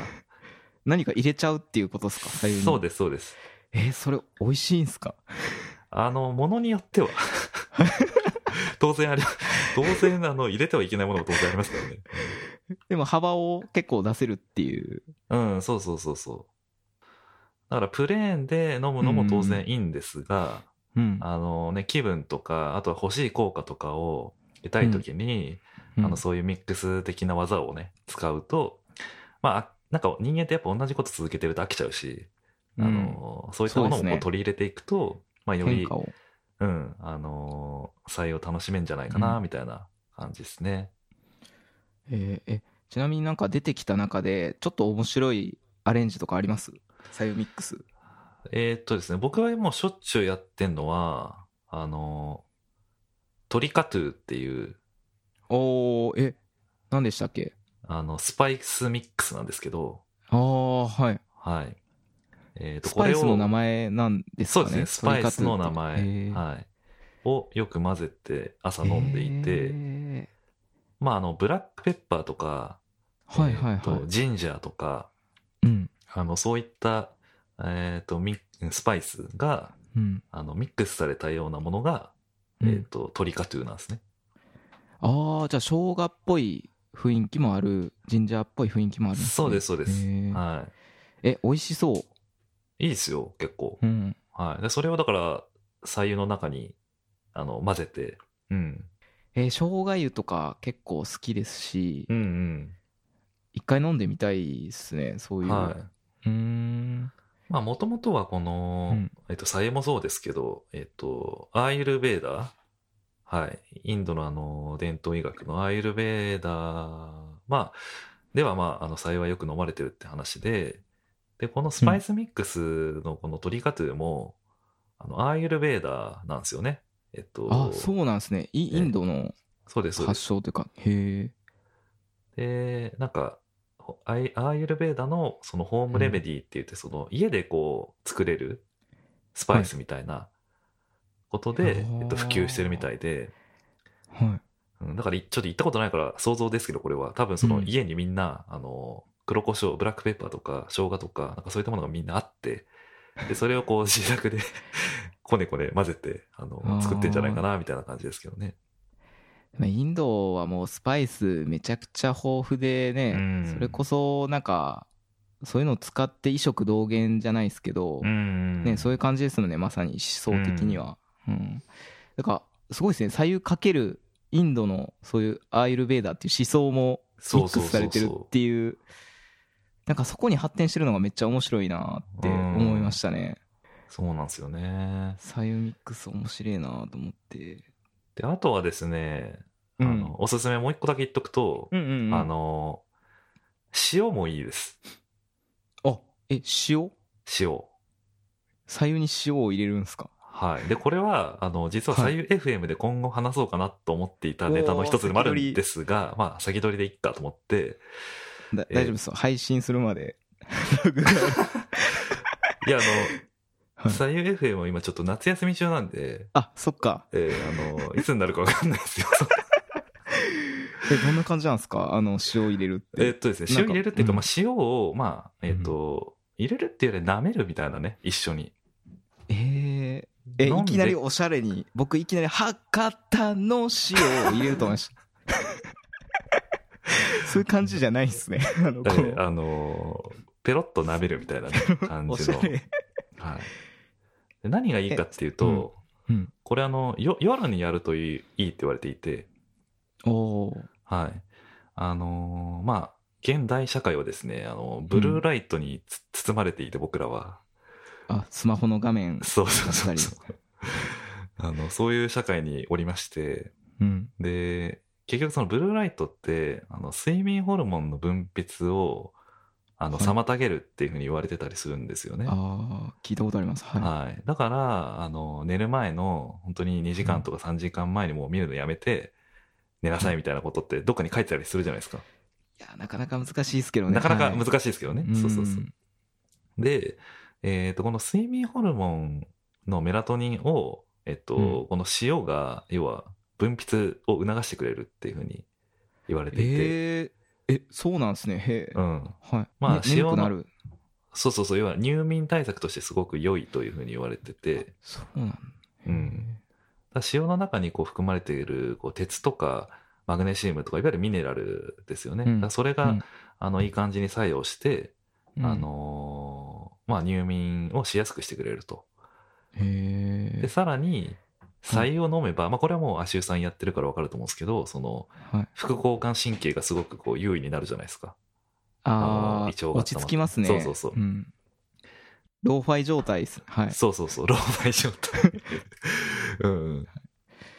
何か入れちゃうっていうことですか？左右に。そうですそうです。えー、それ美味しいんですか？あのものによっては当然あれ当然あの入れてはいけないものも当然ありますからね。でも幅を結構出せるっていう。うんそうそうそうそう。だからプレーンで飲むのも当然いいんですが、うん、あのね気分とかあとは欲しい効果とかを得たいときに、うん、あのそういうミックス的な技をね使うとまあ。なんか人間ってやっぱ同じこと続けてると飽きちゃうし、うん、あのそういったものをこう取り入れていくと、ねまあ、より変化を、うん、あの採用楽しめんじゃないかなみたいな感じですね、うんえー、えちなみになんか出てきた中でちょっと面白いアレンジとかあります？左右ミックス。えー、っとですね僕はもうしょっちゅうやってんのはあのトリカトゥっていうおーえ何でしたっけ？あのスパイスミックスなんですけど、ああはいはい、えー、とこれをスパイスの名前なんですかね？そうですねスパイスの名前、はい、をよく混ぜて朝飲んでいて、まああのブラックペッパーとか、はいはいはいえー、とジンジャーとか、うん、あのそういった、えー、とミスパイスが、うん、あのミックスされたようなものが、うんえー、とトリカトゥなんですね。ああじゃあ生姜っぽい雰囲気もあるジンジャーっぽい雰囲気もあるんですね。そうですそうです、はい、え美味しそう。いいですよ結構、うんはい、でそれをだから白湯の中にあの混ぜて、うんえー、生姜湯とか結構好きですし、うんうん、一回飲んでみたいですねそういう、はい、うーんまあもともとはこの、うんえっと、白湯もそうですけど、えっと、アーユルヴェーダーはい、インドのあの伝統医学のアーユルヴェーダー、まあ、ではまああの白湯はよく飲まれてるって話で、でこのスパイスミックスのこのトリカトゥも、うん、あのアーユルヴェーダーなんですよね。えっとあそうなんですね。インドの発祥というかへえ。でなんかアーユルヴェーダーのそのホームレメディーって言ってその家でこう作れるスパイスみたいな、はいことで、えっと、普及してるみたいで、はいうん、だからちょっと行ったことないから想像ですけどこれは多分その家にみんな、うん、あの黒胡椒ブラックペッパーとか生姜とかなんかそういったものがみんなあってでそれをこう自宅でこねこね混ぜてあの作ってんじゃないかなみたいな感じですけどね。インドはもうスパイスめちゃくちゃ豊富でね、うん、それこそなんかそういうのを使って異色同源じゃないですけど、うんね、そういう感じですよねまさに思想的には、うんうん、だからすごいですね左右かけるインドのそういうアーユルヴェーダーっていう思想もミックスされてるってい う, そ, う, そ, う, そ, う, そうなんかそこに発展してるのがめっちゃ面白いなって思いましたね、うん、そうなんですよね左右ミックス面白いなと思って。であとはですねあの、うん、おすすめもう一個だけ言っとくと、うんうんうん、あの塩もいいです。あえ、塩塩。左右に塩を入れるんですか？はい。で、これは、あの、実は左右 エフエム で今後話そうかなと思っていたネタの一つでもあるんですが、まあ、先取りでいっかと思って。だ大丈夫です。配信するまで。いや、あの、はい、左右 エフエム は今ちょっと夏休み中なんで。あ、そっか。えー、あの、いつになるか分かんないですよ。え、どんな感じなんですか？あの、塩入れるって。えー、っとですね、塩入れるっていうか、うん、まあ、塩を、まあ、えー、っと、うん、入れるっていうより舐めるみたいなね、一緒に。えー、え、いきなりおしゃれに、僕いきなり博多の塩を入れると思いました。そういう感じじゃないですね。あの、こうあのペロッと舐めるみたいな、ね、感じの。はい。で、何がいいかっていうと、うんうん、これあのよ夜にやるといい、いいって言われていて、おー、はい、あのー、まあ現代社会はですね、あのブルーライトにつ、うん、包まれていて僕らは、あ、スマホの画面、そうそうそうそう、あのそういう社会におりまして、うん、で結局そのブルーライトってあの睡眠ホルモンの分泌をあの妨げるっていうふうに言われてたりするんですよね。ああ、聞いたことあります。はい。はい、だからあの寝る前の本当ににじかんとかさんじかんまえにもう見るのやめて寝なさいみたいなことってどっかに書いてたりするじゃないですか。いや、なかなか難しいですけどね。なかなか難しいですけどね。はい、そうそうそう。で、えっとこの睡眠ホルモンのメラトニンをえっと、うん、この塩が要は分泌を促してくれるっていうふうに言われていて。えーえ、そうなんですね。へえ、うん、はい、まあ、ね、塩の、眠くなる、そうそうそう、要は入眠対策としてすごく良いというふうに言われてて、そうなんだ、うん、だ塩の中にこう含まれているこう鉄とかマグネシウムとかいわゆるミネラルですよね、うん、だそれが、うん、あのいい感じに作用して、うん、あのー、まあ、入眠をしやすくしてくれると。へえ。でさらに白湯を飲めば、まあ、これはもう足湯さんやってるから分かると思うんですけど、その副交感神経がすごくこう優位になるじゃないですか。ああ、胃腸が落ち着きますね。そうそうそう、うん、ローファイ状態です、はい、そうそうそう、ローファイ状態、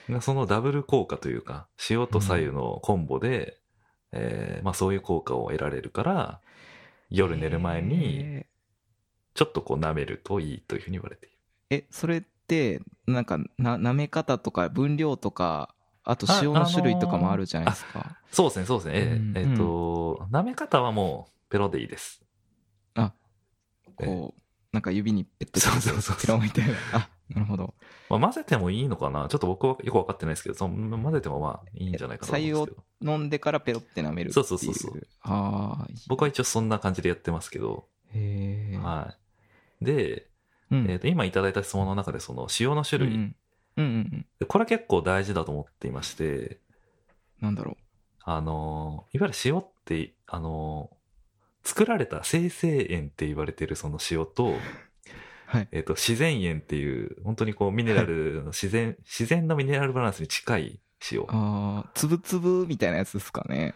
うん、そのダブル効果というか塩と白湯のコンボで、うん、えーまあ、そういう効果を得られるから夜寝る前にちょっとこう舐めるといいというふうに言われている。え、それでなんかな舐め方とか分量とかあと塩の種類とかもあるじゃないですか。あ、あのー、あ、そうですね、そうですね、うん、えっ、ー、と舐め方はもうペロでいいです。あ、こうなんか指にペッてペロみたいな。あ、なるほど、まあ、混ぜてもいいのかな、ちょっと僕はよく分かってないですけど、その混ぜてもまあいいんじゃないかなと思うんですけど、白湯を飲んでからペロって舐めるっていう。そうそうそうそう。あ、僕は一応そんな感じでやってますけど。へえ、はい、でえー、と今いただいた質問の中でその塩の種類、うんうんうんうん、これ結構大事だと思っていまして、なんだろう、あのいわゆる塩ってあの作られた生成塩って言われているその塩と、はい、えー、と自然塩っていう本当にこうミネラルの自然、はい、自然のミネラルバランスに近い塩。あ、つぶつぶみたいなやつですかね。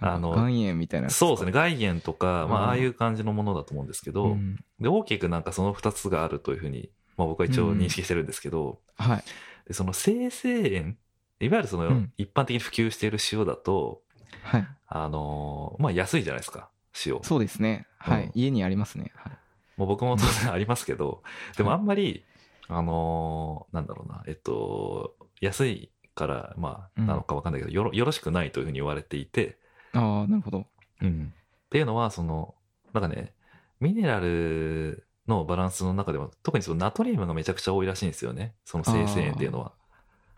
あの岩塩みたいな。そうですね、岩塩とか、まあ、ああいう感じのものだと思うんですけど、うん、で大きくなんかそのふたつがあるというふうに、まあ、僕は一応認識してるんですけど、うん、はい、でその生成塩、いわゆるその、うん、一般的に普及している塩だと、はい、あのまあ安いじゃないですか、塩。そうですね、はい、うん、家にありますね、はい、もう僕も当然ありますけど、うん、でもあんまりあのなんだろうな、えっと安いからまあなのか分かんないけど、うん、よろ、よろしくないというふうに言われていて。ああ、なるほど、うん、っていうのはそのなんかね、ミネラルのバランスの中でも特にそのナトリウムがめちゃくちゃ多いらしいんですよね、その生成塩っていうのは。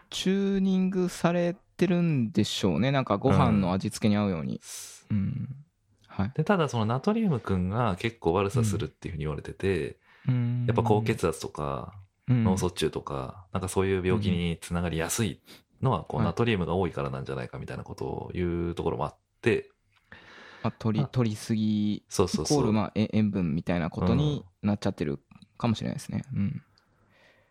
チューニングされてるんでしょうね、なんかご飯の味付けに合うように、うんうん、はい、でただそのナトリウムくんが結構悪さするっていうふうに言われてて、うん、やっぱ高血圧とか脳卒中とか、うん、なんかそういう病気につながりやすいのはこう、うん、ナトリウムが多いからなんじゃないかみたいなことを言うところもあって、で、まあ、取り、取りすぎイコールまあ塩分みたいなことになっちゃってるかもしれないですね、うん、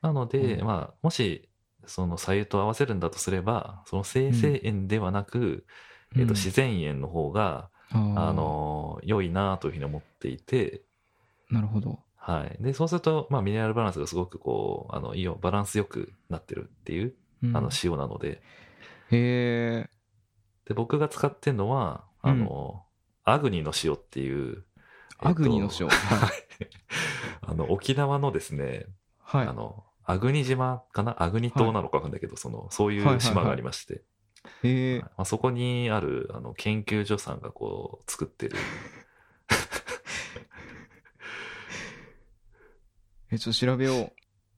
なので、うん、まあ、もしその白湯と合わせるんだとすればその生成塩ではなく、うん、えー、と自然塩の方が、うん、あの良いなというふうに思っていて。なるほど、はい、でそうすると、まあ、ミネラルバランスがすごくこうあのいいよバランスよくなってるっていう、うん、あの塩なので。へー。で僕が使ってるのはあの、うん、アグニの塩っていうアグニの章、はい、あの沖縄のですね、はい、あのアグニ島かな、アグニ島なのか分かんないけど、はい、そのそういう島がありまして、はいはいはい、まあ、そこにあるあの研究所さんがこう作ってるえちょっと調べよう。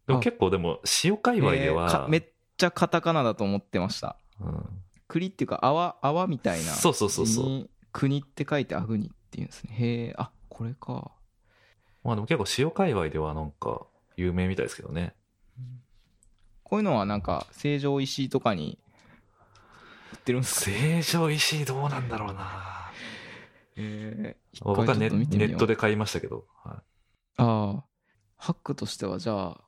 でも結構でも塩界隈ではめっちゃカタカナだと思ってました、うん、栗っていうか泡泡みたいな、そうそうそうそう、国って書いてアグニっていうんですね。へえ、あこれか。まあでも結構塩界隈ではなんか有名みたいですけどね、うん、こういうのはなんか成城石井とかに売ってるんですか。成城石井どうなんだろうなえー、僕は ネ, ネットで買いましたけど、はい、ああハックとしてはじゃあ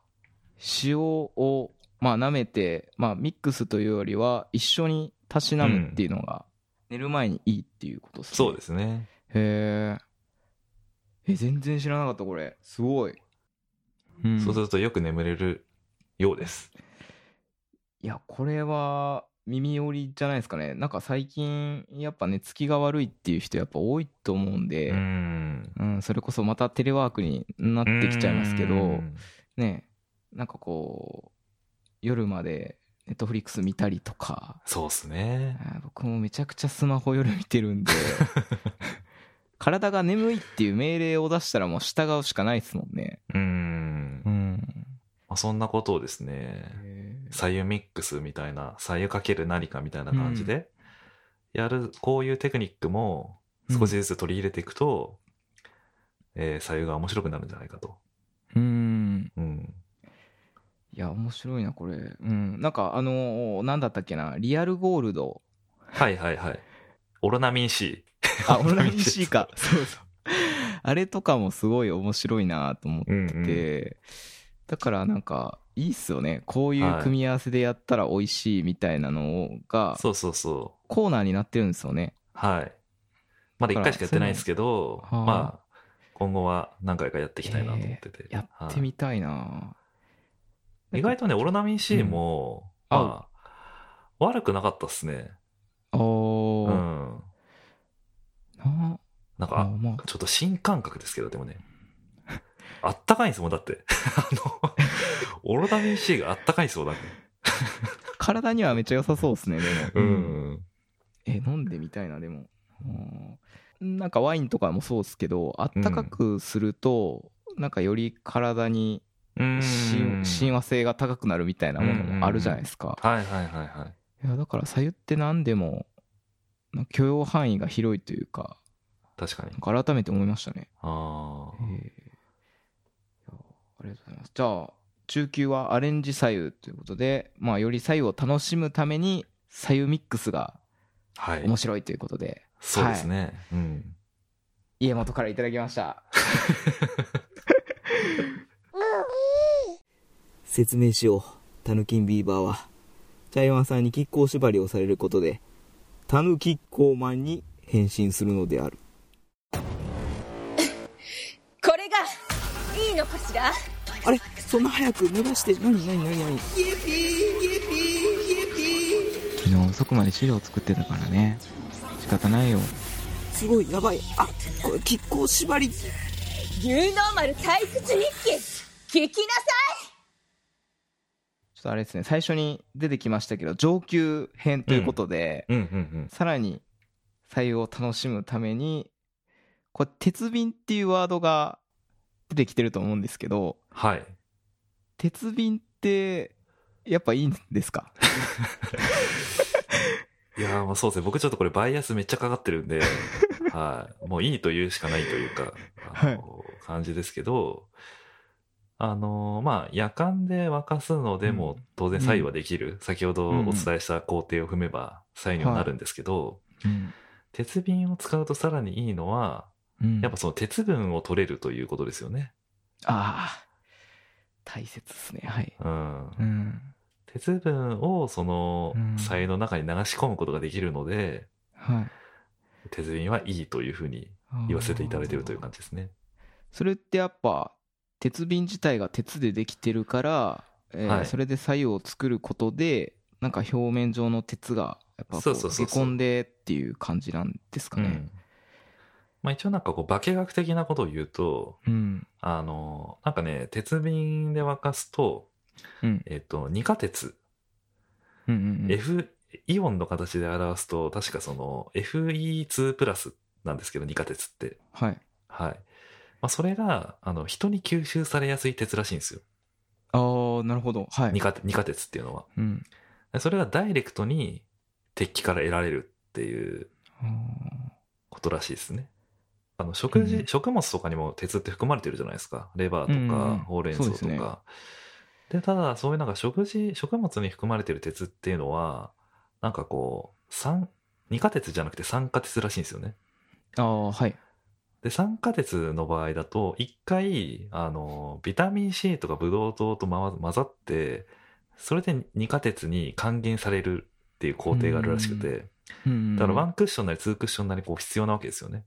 塩をまあ舐めて、まあミックスというよりは一緒にたしなむっていうのが寝る前にいいっていうことですね。そうですね。へえ、全然知らなかった、これすごい、うん、そうするとよく眠れるようです。いやこれは耳寄りじゃないですかね。なんか最近やっぱ寝つきが悪いっていう人やっぱ多いと思うんで、うん、うん、それこそまたテレワークになってきちゃいますけどね、なんかこう夜までネットフリックス見たりとか。そうですね、僕もめちゃくちゃスマホ夜見てるんで体が眠いっていう命令を出したらもう従うしかないですもんね。うーん、うん、まあ、そんなことをですね、左右ミックスみたいな、左右かける何かみたいな感じでやる、うん、こういうテクニックも少しずつ取り入れていくと、うん、えー、左右が面白くなるんじゃないかと。うん、うん、いや面白いなこれ、うん、なんかあのー、なんだったっけな、リアルゴールド、はいはいはい、オロナミン C あオロナミン C かそうそうあれとかもすごい面白いなと思ってて、うんうん、だからなんかいいっすよね、こういう組み合わせでやったら美味しいみたいなのが、はい、そうそうそう、コーナーになってるんですよね。はい、まだいっかいしかやってないんですけど、まあ今後は何回かやっていきたいなと思ってて、えーはい、やってみたいな。意外とねオロナミン C も、うん、まあ悪くなかったっすね。おー、うん、な, なんか、まあ、ちょっと新感覚ですけど、でもねあったかいんですもん、だってあのオロナミン C があったかいそうだね体にはめっちゃ良さそうですねでも、うんうん、え飲んでみたいな。でもなんかワインとかもそうですけど、あったかくすると、うん、なんかより体に親和性が高くなるみたいなものもあるじゃないですか、うんうん、はいはいはいはい。いやだから白湯って何でも許容範囲が広いというか、確かになんか改めて思いましたね。ああ、えー、ありがとうございます。じゃあ中級はアレンジ左右ということで、まあ、より左右を楽しむために左右ミックスが面白いということで、はい、そうですね、はい、うん、家元からいただきました説明しよう。タヌキンビーバーは茶山さんに亀甲縛りをされることでタヌキッコーマンに変身するのであるこれがいいのかしら。あれそんな早く戻して何何何何。昨日遅くまで資料作ってたからね、仕方ないよ。すごいやばい、あこれ亀甲縛り。牛ノーマル退屈日記聞きなさい。ちょっとあれですね、最初に出てきましたけど上級編ということで、うんうんうんうん、さらに左右を楽しむためにこれ鉄瓶っていうワードが出てきてると思うんですけど、はい、鉄瓶ってやっぱいいんですかいやまあそうですね、僕ちょっとこれバイアスめっちゃかかってるんではい、もういいというしかないというかあの感じですけど、はい、あのまあ夜間で沸かすのでも当然白湯はできる、うん、先ほどお伝えした工程を踏めば白湯にはなるんですけど、はい、うん、鉄瓶を使うとさらにいいのはやっぱその鉄分を取れるということですよね。ああ、大切ですね。はい。うん。うん、鉄分をその白湯の中に流し込むことができるので、うん、はい。鉄瓶はいいというふうに言わせていただいているという感じですね。それってやっぱ鉄瓶自体が鉄でできてるから、えーはい、それで白湯を作ることでなんか表面上の鉄がやっぱこう溶け込んでっていう感じなんですかね。そうそうそうそう、まあ、一応なんかこう化学的なことを言うと、うん、あのなんかね鉄瓶で沸かすと、うん、えっと二価鉄、うんうんうん、F イオンの形で表すと確かその エフイーツー プラスなんですけど、二価鉄ってはいはい、まあ、それがあの人に吸収されやすい鉄らしいんですよ。ああなるほど、はい、二価鉄っていうのは、うん、それがダイレクトに鉄器から得られるっていうことらしいですね。あの 食事、うん、食物とかにも鉄って含まれてるじゃないですか。レバーとか、うんうん、ほうれん草とか、ね、でただそういうなんか食事食物に含まれてる鉄っていうのはなんかこう酸二価鉄じゃなくて酸化鉄らしいんですよね。あ、はい、で酸化鉄の場合だと一回あのビタミン C とかブドウ糖と混ざってそれで二価鉄に還元されるっていう工程があるらしくて、うんうん、だからワンクッションなりツークッションなりこう必要なわけですよね。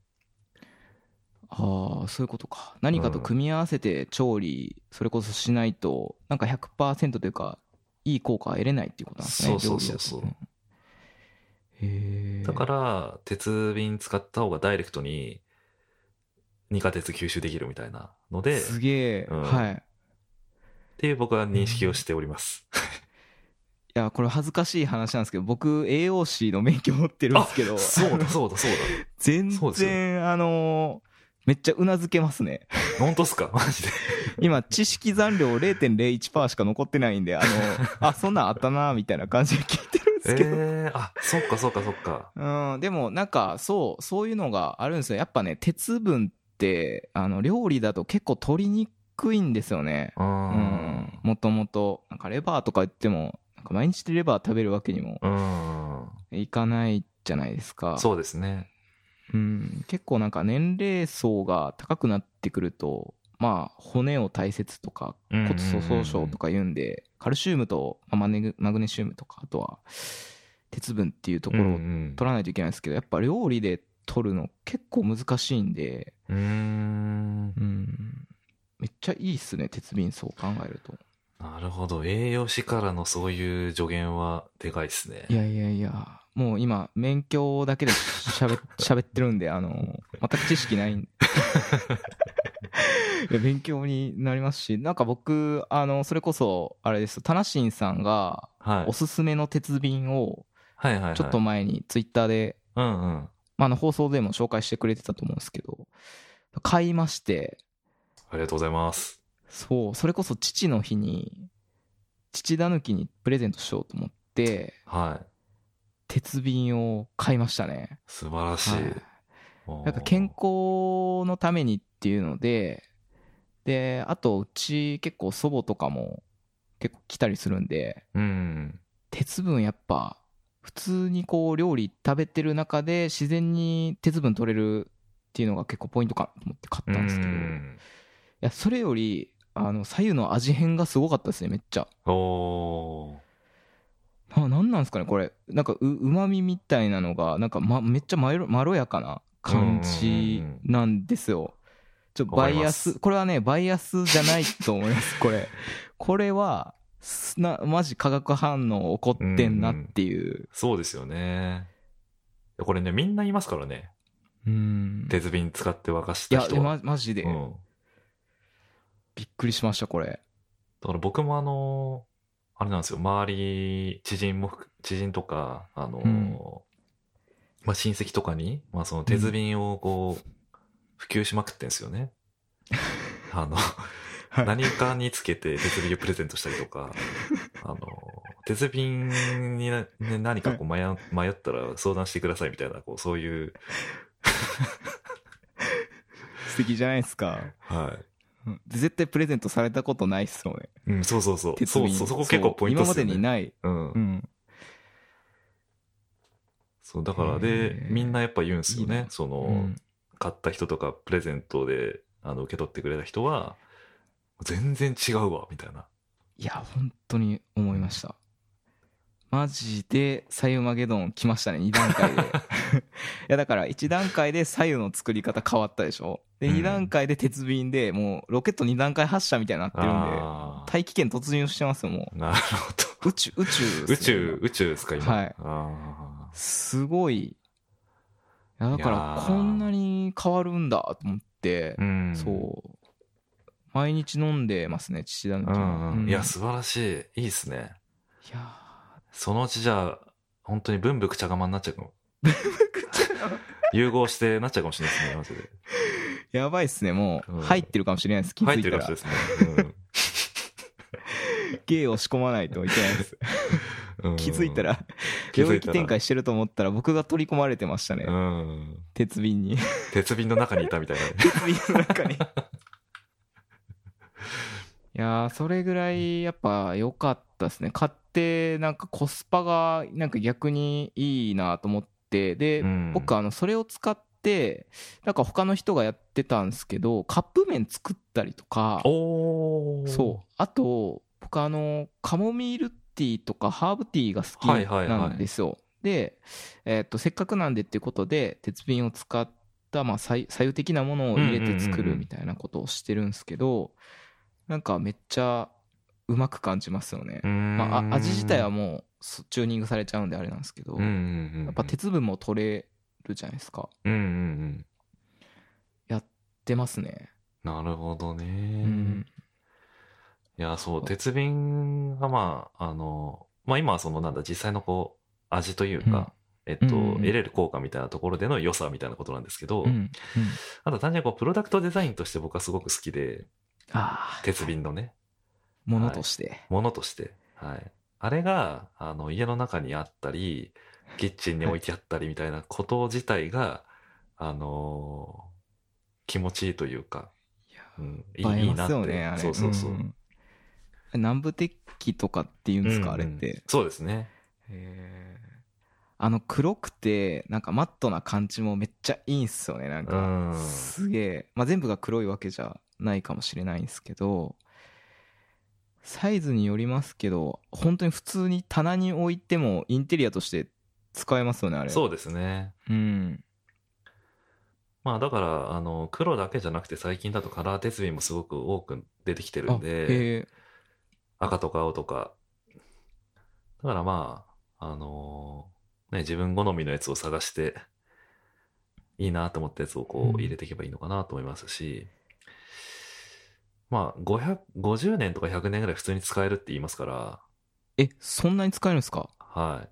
ああそういうことか。何かと組み合わせて調理、うん、それこそしないとなんか ひゃくパーセント というかいい効果は得れないっていうことなんですね。そうそうそうそう、ね、へだから鉄瓶使った方がダイレクトに二価鉄吸収できるみたいなので、すげえ、うん、はいっていう僕は認識をしております、うんいやこれ恥ずかしい話なんですけど、僕栄養士の免許持ってるんですけど、あそうだそうだそうだ全然あのーめっちゃうなずけますね。本当っすか？マジで。今知識残量 ゼロてんゼロいちパーセント しか残ってないんで、あのあそんなんあったなみたいな感じで聞いてるんですけど。えー、あそっかそっかそっか。うんでもなんかそうそういうのがあるんですよ。やっぱね鉄分ってあの料理だと結構取りにくいんですよね。うんもともとなんかレバーとか言ってもなんか毎日レバー食べるわけにもいかないじゃないですか。そうですね。うん、結構なんか年齢層が高くなってくると、まあ、骨を大切とか骨粗鬆症とか言うんで、うんうんうん、カルシウムとマネマグネシウムとかあとは鉄分っていうところを取らないといけないんですけど、うんうん、やっぱ料理で取るの結構難しいんで、うーん、うん、めっちゃいいっすね鉄瓶そう考えると。なるほど、栄養士からのそういう助言はでかいっすね。いやいやいやもう今免許だけで喋ってるんであの全く知識ないんで勉強になりますし、なんか僕あのそれこそあれです、タナシンさんがおすすめの鉄瓶をちょっと前にツイッターでまああの放送でも紹介してくれてたと思うんですけど買いまして、ありがとうございます。そうそれこそ父の日に父だぬきにプレゼントしようと思ってはい鉄瓶を買いましたね。素晴らしい、はい、なんか健康のためにっていうので、であとうち結構祖母とかも結構来たりするんで、うん、鉄分やっぱ普通にこう料理食べてる中で自然に鉄分取れるっていうのが結構ポイントかと思って買ったんですけど、うん、いやそれよりあの左右の味変がすごかったですね。めっちゃおーあ何なんですかねこれ、なんか う, うまみみたいなのがなんか、ま、めっちゃまろ、まろやかな感じなんですよ。ちょっとバイアスこれはねバイアスじゃないと思いますこれこれはなマジ化学反応起こってんなっていう。そうですよねこれねみんな言いますからね、うん鉄瓶使って沸かした人は。いや、ま、マジで、うん、びっくりしましたこれ。だから僕もあのーあれなんですよ、周り知人も知人とかあの、うんまあ、親戚とかに、まあ、その鉄瓶をこう、うん、普及しまくってんですよねあの、はい、何かにつけて鉄瓶をプレゼントしたりとかあの鉄瓶に、ね、何かこう 迷, 迷ったら相談してくださいみたいなこうそういう素敵じゃないですか。はい絶対プレゼントされたことないっすよね。うん、そうそうそう。鉄瓶。そうそう、そこ結構ポイントっすよね。今までにない。うん。うん、そう、だから、で、みんなやっぱ言うんすよね。いいねその、うん、買った人とか、プレゼントであの受け取ってくれた人は、全然違うわ、みたいな。いや、本当に思いました。マジで、左右マゲドン来ましたね、に段階で。いや、だから、いち段階で左右の作り方変わったでしょ。でに段階で鉄瓶でもうロケットに段階発射みたいになってるんで、うん、大気圏突入してますよもう。なるほど宇宙宇宙、ね、宇宙宇宙ですか今。はいあ。すごいいやだからこんなに変わるんだと思って、うん、そう毎日飲んでますね父だの、うんうん、いや素晴らしいいいですね。いやそのうちじゃあ本当に文福茶釜になっちゃうかも融合してなっちゃうかもしれないですねマジでやばいっすねもう、うん、入ってるかもしれないです気づいたら入ってるかもしれないですね、うん、芸を仕込まないといけないです気づいたら領域展開してると思ったら僕が取り込まれてましたね、うん、鉄瓶に鉄瓶の中にいたみたいな鉄瓶の中にいやそれぐらいやっぱ良かったですね。買ってなんかコスパがなんか逆にいいなと思ってで、うん、僕あのそれを使ってなんか他の人がやってたんですけどカップ麺作ったりとかおそうあと僕あのカモミールティーとかハーブティーが好きなんですよ、はいはいはい、で、えー、とせっかくなんでっていうことで鉄瓶を使った、まあ、左右的なものを入れて作るみたいなことをしてるんですけど、うんうんうん、なんかめっちゃうまく感じますよね、まあ、味自体はもうチューニングされちゃうんであれなんですけど、うんうんうんうん、やっぱ鉄分も取れるじゃないですか、うんうんうん、やってますね。なるほどね、うんいやそう鉄瓶がまああのまあ今はそのなんだ実際のこう味というか、うん、えっと、うんうん、得れる効果みたいなところでの良さみたいなことなんですけど、うんうん、あと単純にこうプロダクトデザインとして僕はすごく好きで、あ鉄瓶のねものとして、はい、ものとして、はい、あれがあの家の中にあったりキッチンに置いてあったりみたいなこと自体があのー、気持ちいいというか、うん、いや、いいなって、映えますよね、あれそうそうそう。うん南部鉄器とかっていうんですか、うんうん、あれってそうですね。へーあの黒くてなんかマットな感じもめっちゃいいんすよね。なんかすげえ、まあ、全部が黒いわけじゃないかもしれないんですけどサイズによりますけど本当に普通に棚に置いてもインテリアとして使えますよねあれ。そうですね、うんまあ、だからあの黒だけじゃなくて最近だとカラー鉄瓶もすごく多く出てきてるんで赤とか青とかだからまああのー、ね自分好みのやつを探していいなと思ったやつをこう入れていけばいいのかなと思いますし、うん、まあごひゃくごじゅうねんとかひゃくねんぐらい普通に使えるって言いますから。えそんなに使えるんですか。は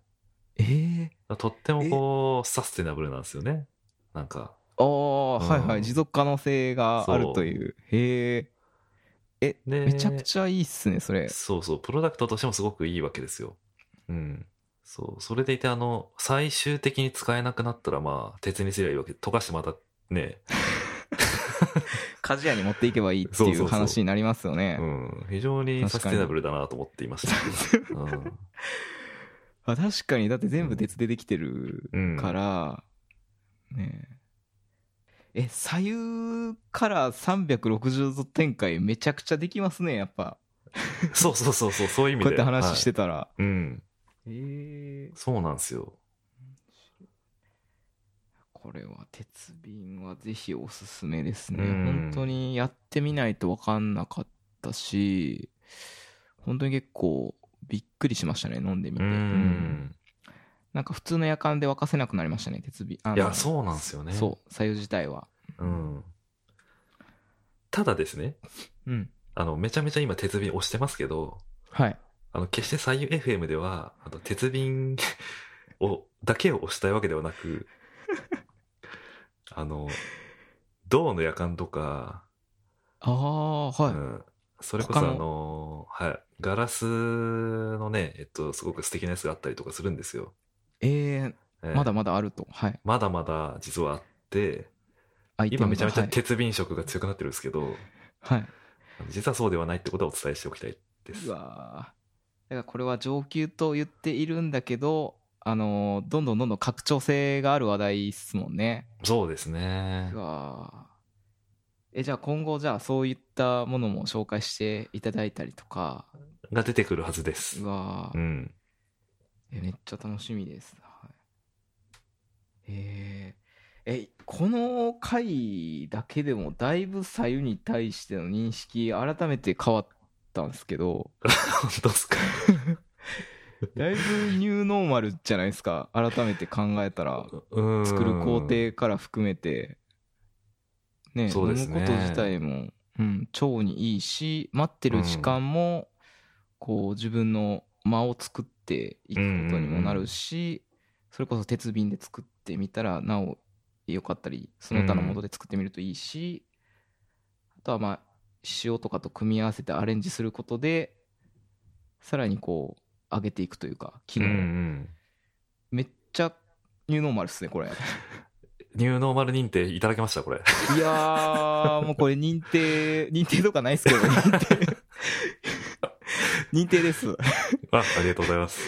いえー、とってもこうサステナブルなんですよねなんかあ、うん、はいはい持続可能性があるとい う, うへええめちゃくちゃいいっすねそれ。そうそうプロダクトとしてもすごくいいわけですよ。うんそうそれでいてあの最終的に使えなくなったらまあ鉄にすればいいわけ溶かしてまたね鍛冶屋に持っていけばいいっていう話になりますよね。そうそうそう、うん、非常にサステナブルだなと思っていました、うん、あ確かにだって全部鉄でできてるから、うんうん、ねええ左右からさんびゃくろくじゅうど展開めちゃくちゃできますねやっぱそうそうそうそうそういう意味でこうやって話してたら、はい、うんえー、そうなんですよ。これは鉄瓶はぜひおすすめですね、うん、本当にやってみないと分かんなかったし本当に結構びっくりしましたね飲んでみて、うんうんなんか普通の夜間で沸かせなくなりましたね鉄瓶。いやそうなんですよね。そう白湯自体は、うん、ただですね、うん、あのめちゃめちゃ今鉄瓶押してますけど、はい、あの決して白湯 エフエム ではあの鉄瓶をだけを押したいわけではなくあの銅の夜間とかああはい、うん、それこそあの、はい、ガラスのねえっとすごく素敵なやつがあったりとかするんですよ。えーえー、まだまだあると、はい、まだまだ実はあって今めちゃめちゃ鉄瓶色が強くなってるんですけど、はい、実はそうではないってことはお伝えしておきたいです。うわだからこれは上級と言っているんだけど、あのー、どんどんどんどん拡張性がある話題ですもんね。そうですね。うわえじゃあ今後じゃあそういったものも紹介していただいたりとかが出てくるはずです。うわうんめっちゃ楽しみです、はいえー、えこの回だけでもだいぶ白湯に対しての認識改めて変わったんですけど本当ですかだいぶニューノーマルじゃないですか、改めて考えたら。作る工程から含めてね、そうですね、このこと自体も、うん、腸にいいし、待ってる時間も、うん、こう自分の間を作っていくことにもなるし、うんうんうん、それこそ鉄瓶で作ってみたらなお良かったり、その他のもので作ってみるといいし、うん、あとはまあ塩とかと組み合わせてアレンジすることでさらにこう上げていくというか機能、うんうん、めっちゃニューノーマルっすねこれ。ニューノーマル認定いただけましたこれ。いやーもうこれ認定認定とかないっすけど認定認定ですあ。ありがとうございます。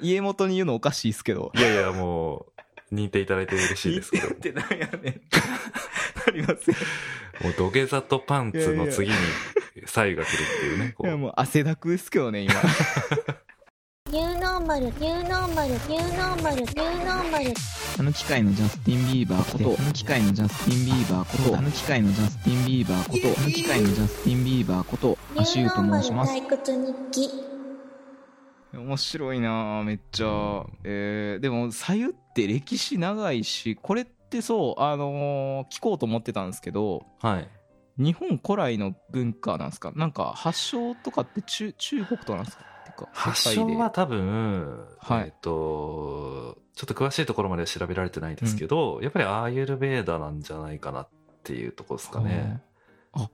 家元に言うのおかしいっすけど。いやいやもう認定いただいて嬉しいですけど。認定ってなんやねん。なりません。もう土下座とパンツの次にサイが来るっていうね。いやもう汗だくですけどね今。ニューノーマル、ニューノーマル、ニューノーマル、ニューノーマル。あの機械のジャスティン・ビーバーこと、あの機械のジャスティン・ビーバーこと、あの機械のジャスティン・ビーバーこと、あの機械のジャスティン・ビーバーこと、アシューと申します。ニューノーマル採掘日記。面白いなめっちゃ。えー、でも、さゆって歴史長いし、これってそう、あのー、聞こうと思ってたんですけど、はい。日本古来の文化なんですか？なんか、発祥とかって中、中国となんですか？発祥は多分、はい、えっと、ちょっと詳しいところまでは調べられてないですけど、うん、やっぱりアーユルベーダなんじゃないかなっていうところですかね。あ、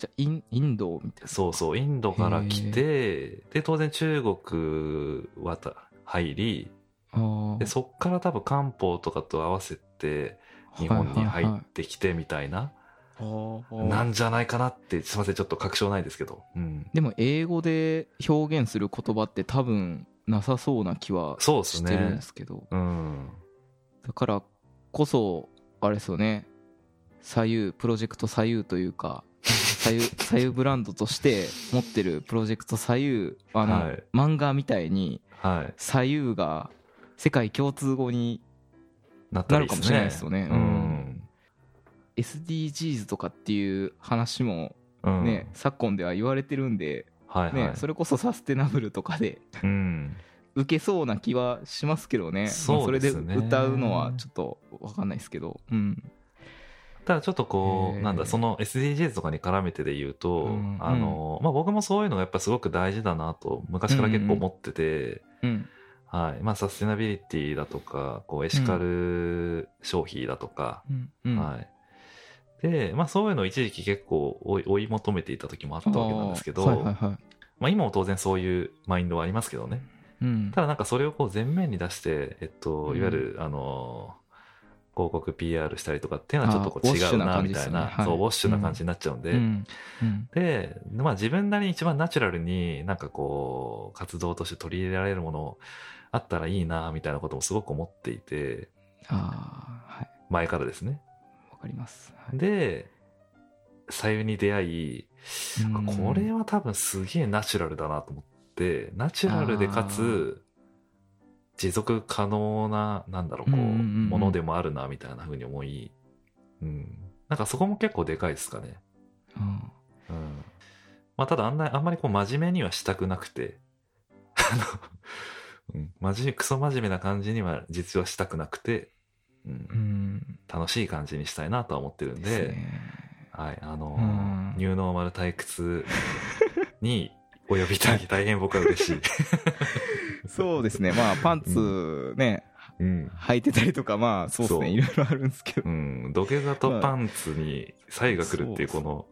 じゃあイン、インドみたいな。そうそう、インドから来て、で当然中国は入り、あでそっから多分漢方とかと合わせて日本に入ってきてみたいな。はいはいはい、なんじゃないかなって、すみませんちょっと確証ないですけど、うん、でも英語で表現する言葉って多分なさそうな気はしてるんですけど、そうですね、うん、だからこそあれですよね、左右プロジェクト左右というか左右、左右ブランドとして持ってるプロジェクト左右、あの、はい、漫画みたいに左右が世界共通語になるかもしれないですよね。うん、エスディージーズ とかっていう話もね、うん、昨今では言われてるんで、はいはい、ね、それこそサステナブルとかで、うん、受けそうな気はしますけどね。 そうですね、まあ、それで歌うのはちょっと分かんないですけど、うん、ただちょっとこうなんだ、その エスディージーズ とかに絡めてで言うと、うん、あのまあ、僕もそういうのがやっぱすごく大事だなと昔から結構思ってて、うんうんうん、はい、まあ、サステナビリティだとかこうエシカル消費だとか、うんうん、はい、でまあ、そういうのを一時期結構追い求めていた時もあったわけなんですけど、はいはいはい、まあ、今も当然そういうマインドはありますけどね、うん、ただなんかそれをこう前面に出して、えっと、いわゆる、うん、あの広告 ピーアール したりとかっていうのはちょっとこう違うなみたいな、ウォッシュな感じですね、はい、そうウォッシュな感じになっちゃうんで、うんうん、で、まあ、自分なりに一番ナチュラルになんかこう活動として取り入れられるものあったらいいなみたいなこともすごく思っていて、あ、はい、前からですね、わかります、はい、で左右に出会い、これは多分すげえナチュラルだなと思って、ナチュラルでかつ持続可能な、なんだろう、こう、うんうんうん、ものでもあるなみたいな風に思い、うん、なんかそこも結構でかいですかね、うんうん、まあ、ただあんなあんまりこう真面目にはしたくなくてあの、うん、真面目、クソ真面目な感じには実はしたくなくて、うんうん、楽しい感じにしたいなとは思ってるん で, です、ね、はい、あのー、ニューノーマル退屈にお呼びいただき大変僕は嬉しいそうですね、まあパンツね、うん、履いてたりとか、まあそうですね、いろいろあるんですけど、うん、土下座とパンツにサイが来るっていうこの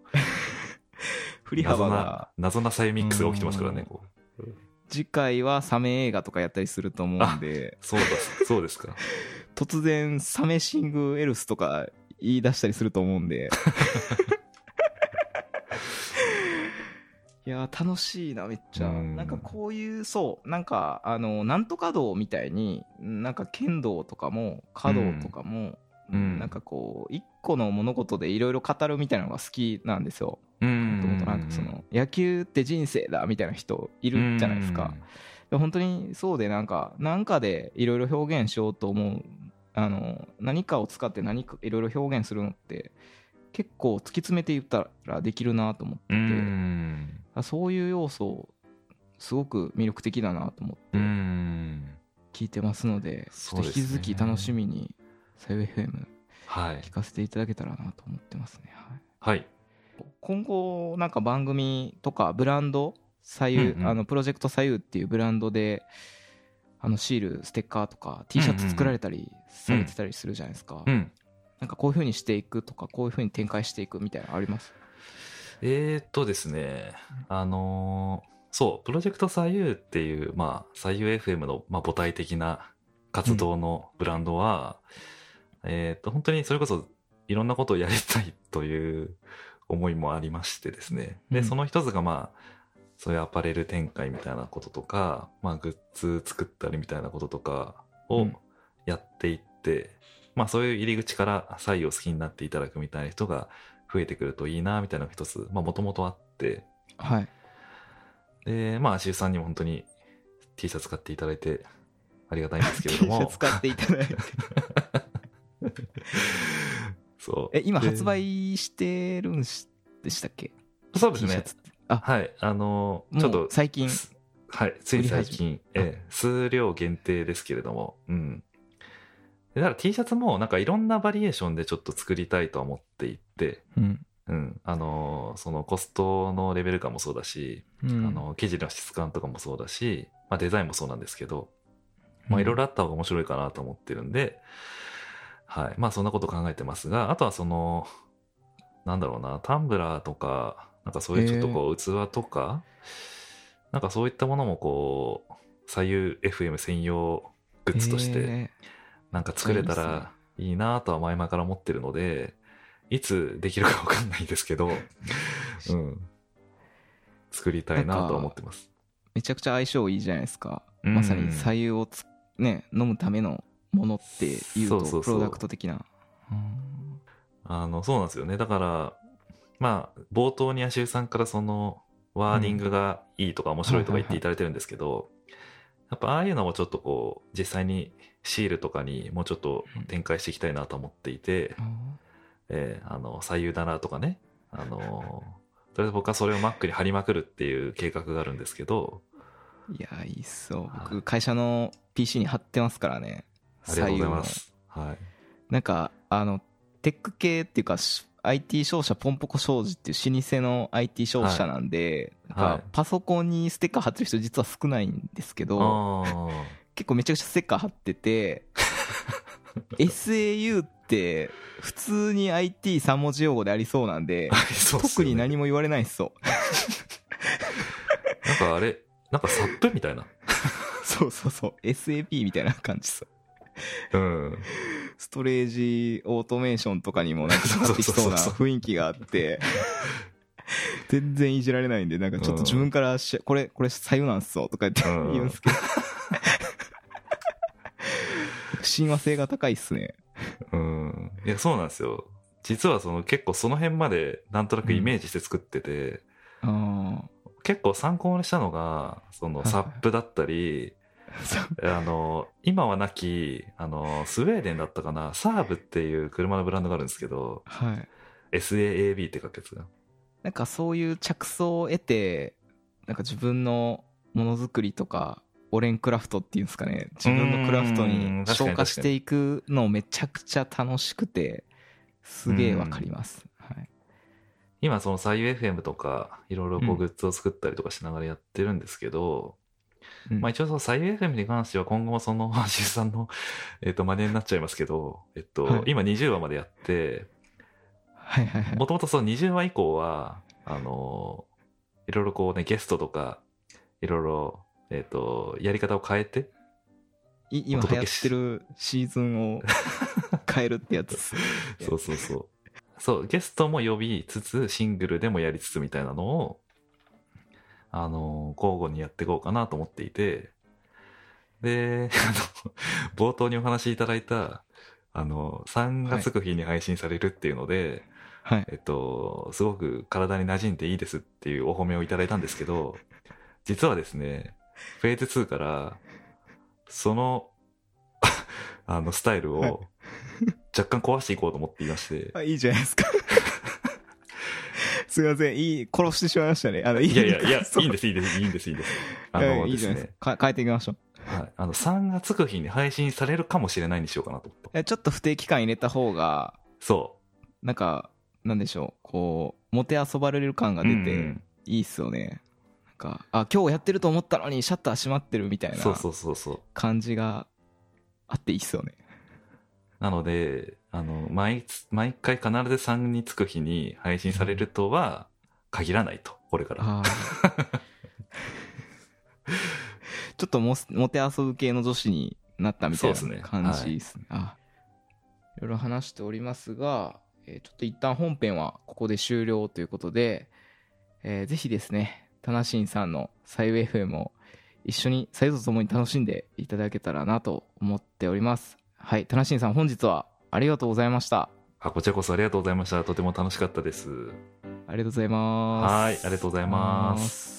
振り幅が謎なサイミックスが起きてますからね、こう、次回はサメ映画とかやったりすると思うんで、そうだ、そうですか突然サメシングエルスとか言い出したりすると思うんでいや楽しいなめっちゃ、うん、なんかこういう、そうなんかあのなんとか道みたいに、なんか剣道とかも華道とかも、うん、なんかこう一個の物事でいろいろ語るみたいなのが好きなんですよ。うん、元々なんかその野球って人生だみたいな人いるじゃないですか。うん、本当にそうで、なんかなんかでいろいろ表現しようと思う、あの何かを使って何かいろいろ表現するのって結構突き詰めていったらできるなと思ってて、そういう要素すごく魅力的だなと思って聞いてますので、ちょっと引き続き楽しみにさゆ エフエム 聞かせていただけたらなと思ってますね。はい、はい、今後なんか番組とかブランドさゆ、うんうん、あのプロジェクトさゆっていうブランドであのシールステッカーとか T シャツ作られたりされてたりするじゃないですか、うんうん、なんかこういう風にしていくとかこういう風に展開していくみたいなのあります？えー、っとですね、あのー、そうプロジェクトさゆっていう、まあ、さゆ エフエム の、まあ、母体的な活動のブランドは、うん、えー、っと本当にそれこそいろんなことをやりたいという思いもありましてですね、で、うん、その一つがまあそういうアパレル展開みたいなこととか、まあ、グッズ作ったりみたいなこととかをやっていって、うん、まあ、そういう入り口からさゆを好きになっていただくみたいな人が増えてくるといいなみたいなのが一つもともとあって、はい、でまあ、足湯さんにも本当に T シャツ買っていただいてありがたいんですけれどもT シャツ買っていただいてそうえ今発売してるんでしたっけ？そうですね、あ、はい、あのー、ちょっと最近、はい、つい最近、えー、数量限定ですけれども、うん、でだから T シャツもなんかいろんなバリエーションでちょっと作りたいとは思っていて、うんうん、あのー、そのコストのレベル感もそうだし、うん、あのー、生地の質感とかもそうだし、まあ、デザインもそうなんですけど、まあ、いろいろあった方が面白いかなと思ってるんで、うん、はい、まあそんなこと考えてますが、あとはそのなんだろうな、タンブラーとかなんかそういうちょっとこう器とか、えー、なんかそういったものもこうさゆ エフエム 専用グッズとしてなんか作れたらいいなとは前々から思ってるので、いつできるか分かんないですけど、うん、作りたいなとは思ってます。めちゃくちゃ相性いいじゃないですか、うん、まさにさゆをつ、ね、飲むためのものっていうと、そうそうそう、プロダクト的な、うん、あのそうなんですよね。だからまあ、冒頭に足湯さんからそのワーディングがいいとか面白いとか言っていただいてるんですけど、やっぱああいうのもちょっとこう実際にシールとかにもうちょっと展開していきたいなと思っていて、えあの左右だなとかね、あのとりあえず僕はそれをマックに貼りまくるっていう計画があるんですけど、いやいいっすよ、僕会社の ピーシー に貼ってますからね。ありがとうございます。はい、なんかあのテック系っていうかアイティー 商社ポンポコ商事っていう老舗の アイティー 商社なんで、はい、なんかパソコンにステッカー貼ってる人実は少ないんですけど、はい、結構めちゃくちゃステッカー貼っててエスエーユー って普通に アイティーさん 文字用語でありそうなんで、そうっすよね、特に何も言われないっすよなんかあれなんかサップみたいなそうそうそう エスエーピー みたいな感じさ、うん、ストレージオートメーションとかにもなんかなってきそうな雰囲気があって全然いじられないんで、なんかちょっと自分からし、うん、これこれさゆなんすよとか言って言うんですけど、うん、親和性が高いっすね。うん、いやそうなんですよ。実はその結構その辺までなんとなくイメージして作ってて、うん、結構参考にしたのがそのサップだったり。あの今はなきあのスウェーデンだったかな、サーブっていう車のブランドがあるんですけど、はい、サーブ って書くやつがなんかそういう着想を得て、なんか自分のものづくりとかオレンクラフトっていうんですかね、自分のクラフトに昇華していくのめちゃくちゃ楽しくてすげえわかります。はい、今そのさゆ エフエム とかいろいろこうグッズを作ったりとかしながらやってるんですけど、うんうん、まあ、一応そのさゆ エフエム に関しては今後もその足湯さんのえっと真似になっちゃいますけど、えっと、はい、今にじゅうわまでやって、はいはいはい、もともとそのにじゅうわ以降はあのいろいろこうねゲストとかいろいろえっとやり方を変えて今流行ってるシーズンを変えるってやつそうそうそうそうゲストも呼びつつシングルでもやりつつみたいなのをあの交互にやっていこうかなと思っていて、であの冒頭にお話しいただいたあのさんがつこうひに配信されるっていうので、はい、えっと、すごく体に馴染んでいいですっていうお褒めをいただいたんですけど、実はですねフェーズツーからそのあのスタイルを若干壊していこうと思っていまして、はい、あいいじゃないですかすいません、いい、殺してしまいましたね。あの、いい、いやいやいや、いいんです、いいです、いいんです、いいんです。あの、いいじゃないですか。変えていきましょう。はい、あのさんがつ付近に配信されるかもしれないにしようかなと思って。ちょっと不定期間入れた方が、そう。なんか、なんでしょう、こう、もてあそばれる感が出て、いいっすよね。うんうん、なんか、あ、今日やってると思ったのにシャッター閉まってるみたいな感じがあっていいっすよね。なので、あの 毎, 毎回必ずさんにつく日に配信されるとは限らないと、これから。あちょっと モ, モテ遊ぶ系の女子になったみたいな感じですね。いろいろ話しておりますが、えー、ちょっと一旦本編はここで終了ということで、えー、ぜひですね、たなしんさんのサイウェ エフエム を一緒にサイズとともに楽しんでいただけたらなと思っております。はい、たなしんさん、本日はありがとうございました。あ、こちらこそありがとうございました。とても楽しかったです。ありがとうございます。はい、ありがとうございます。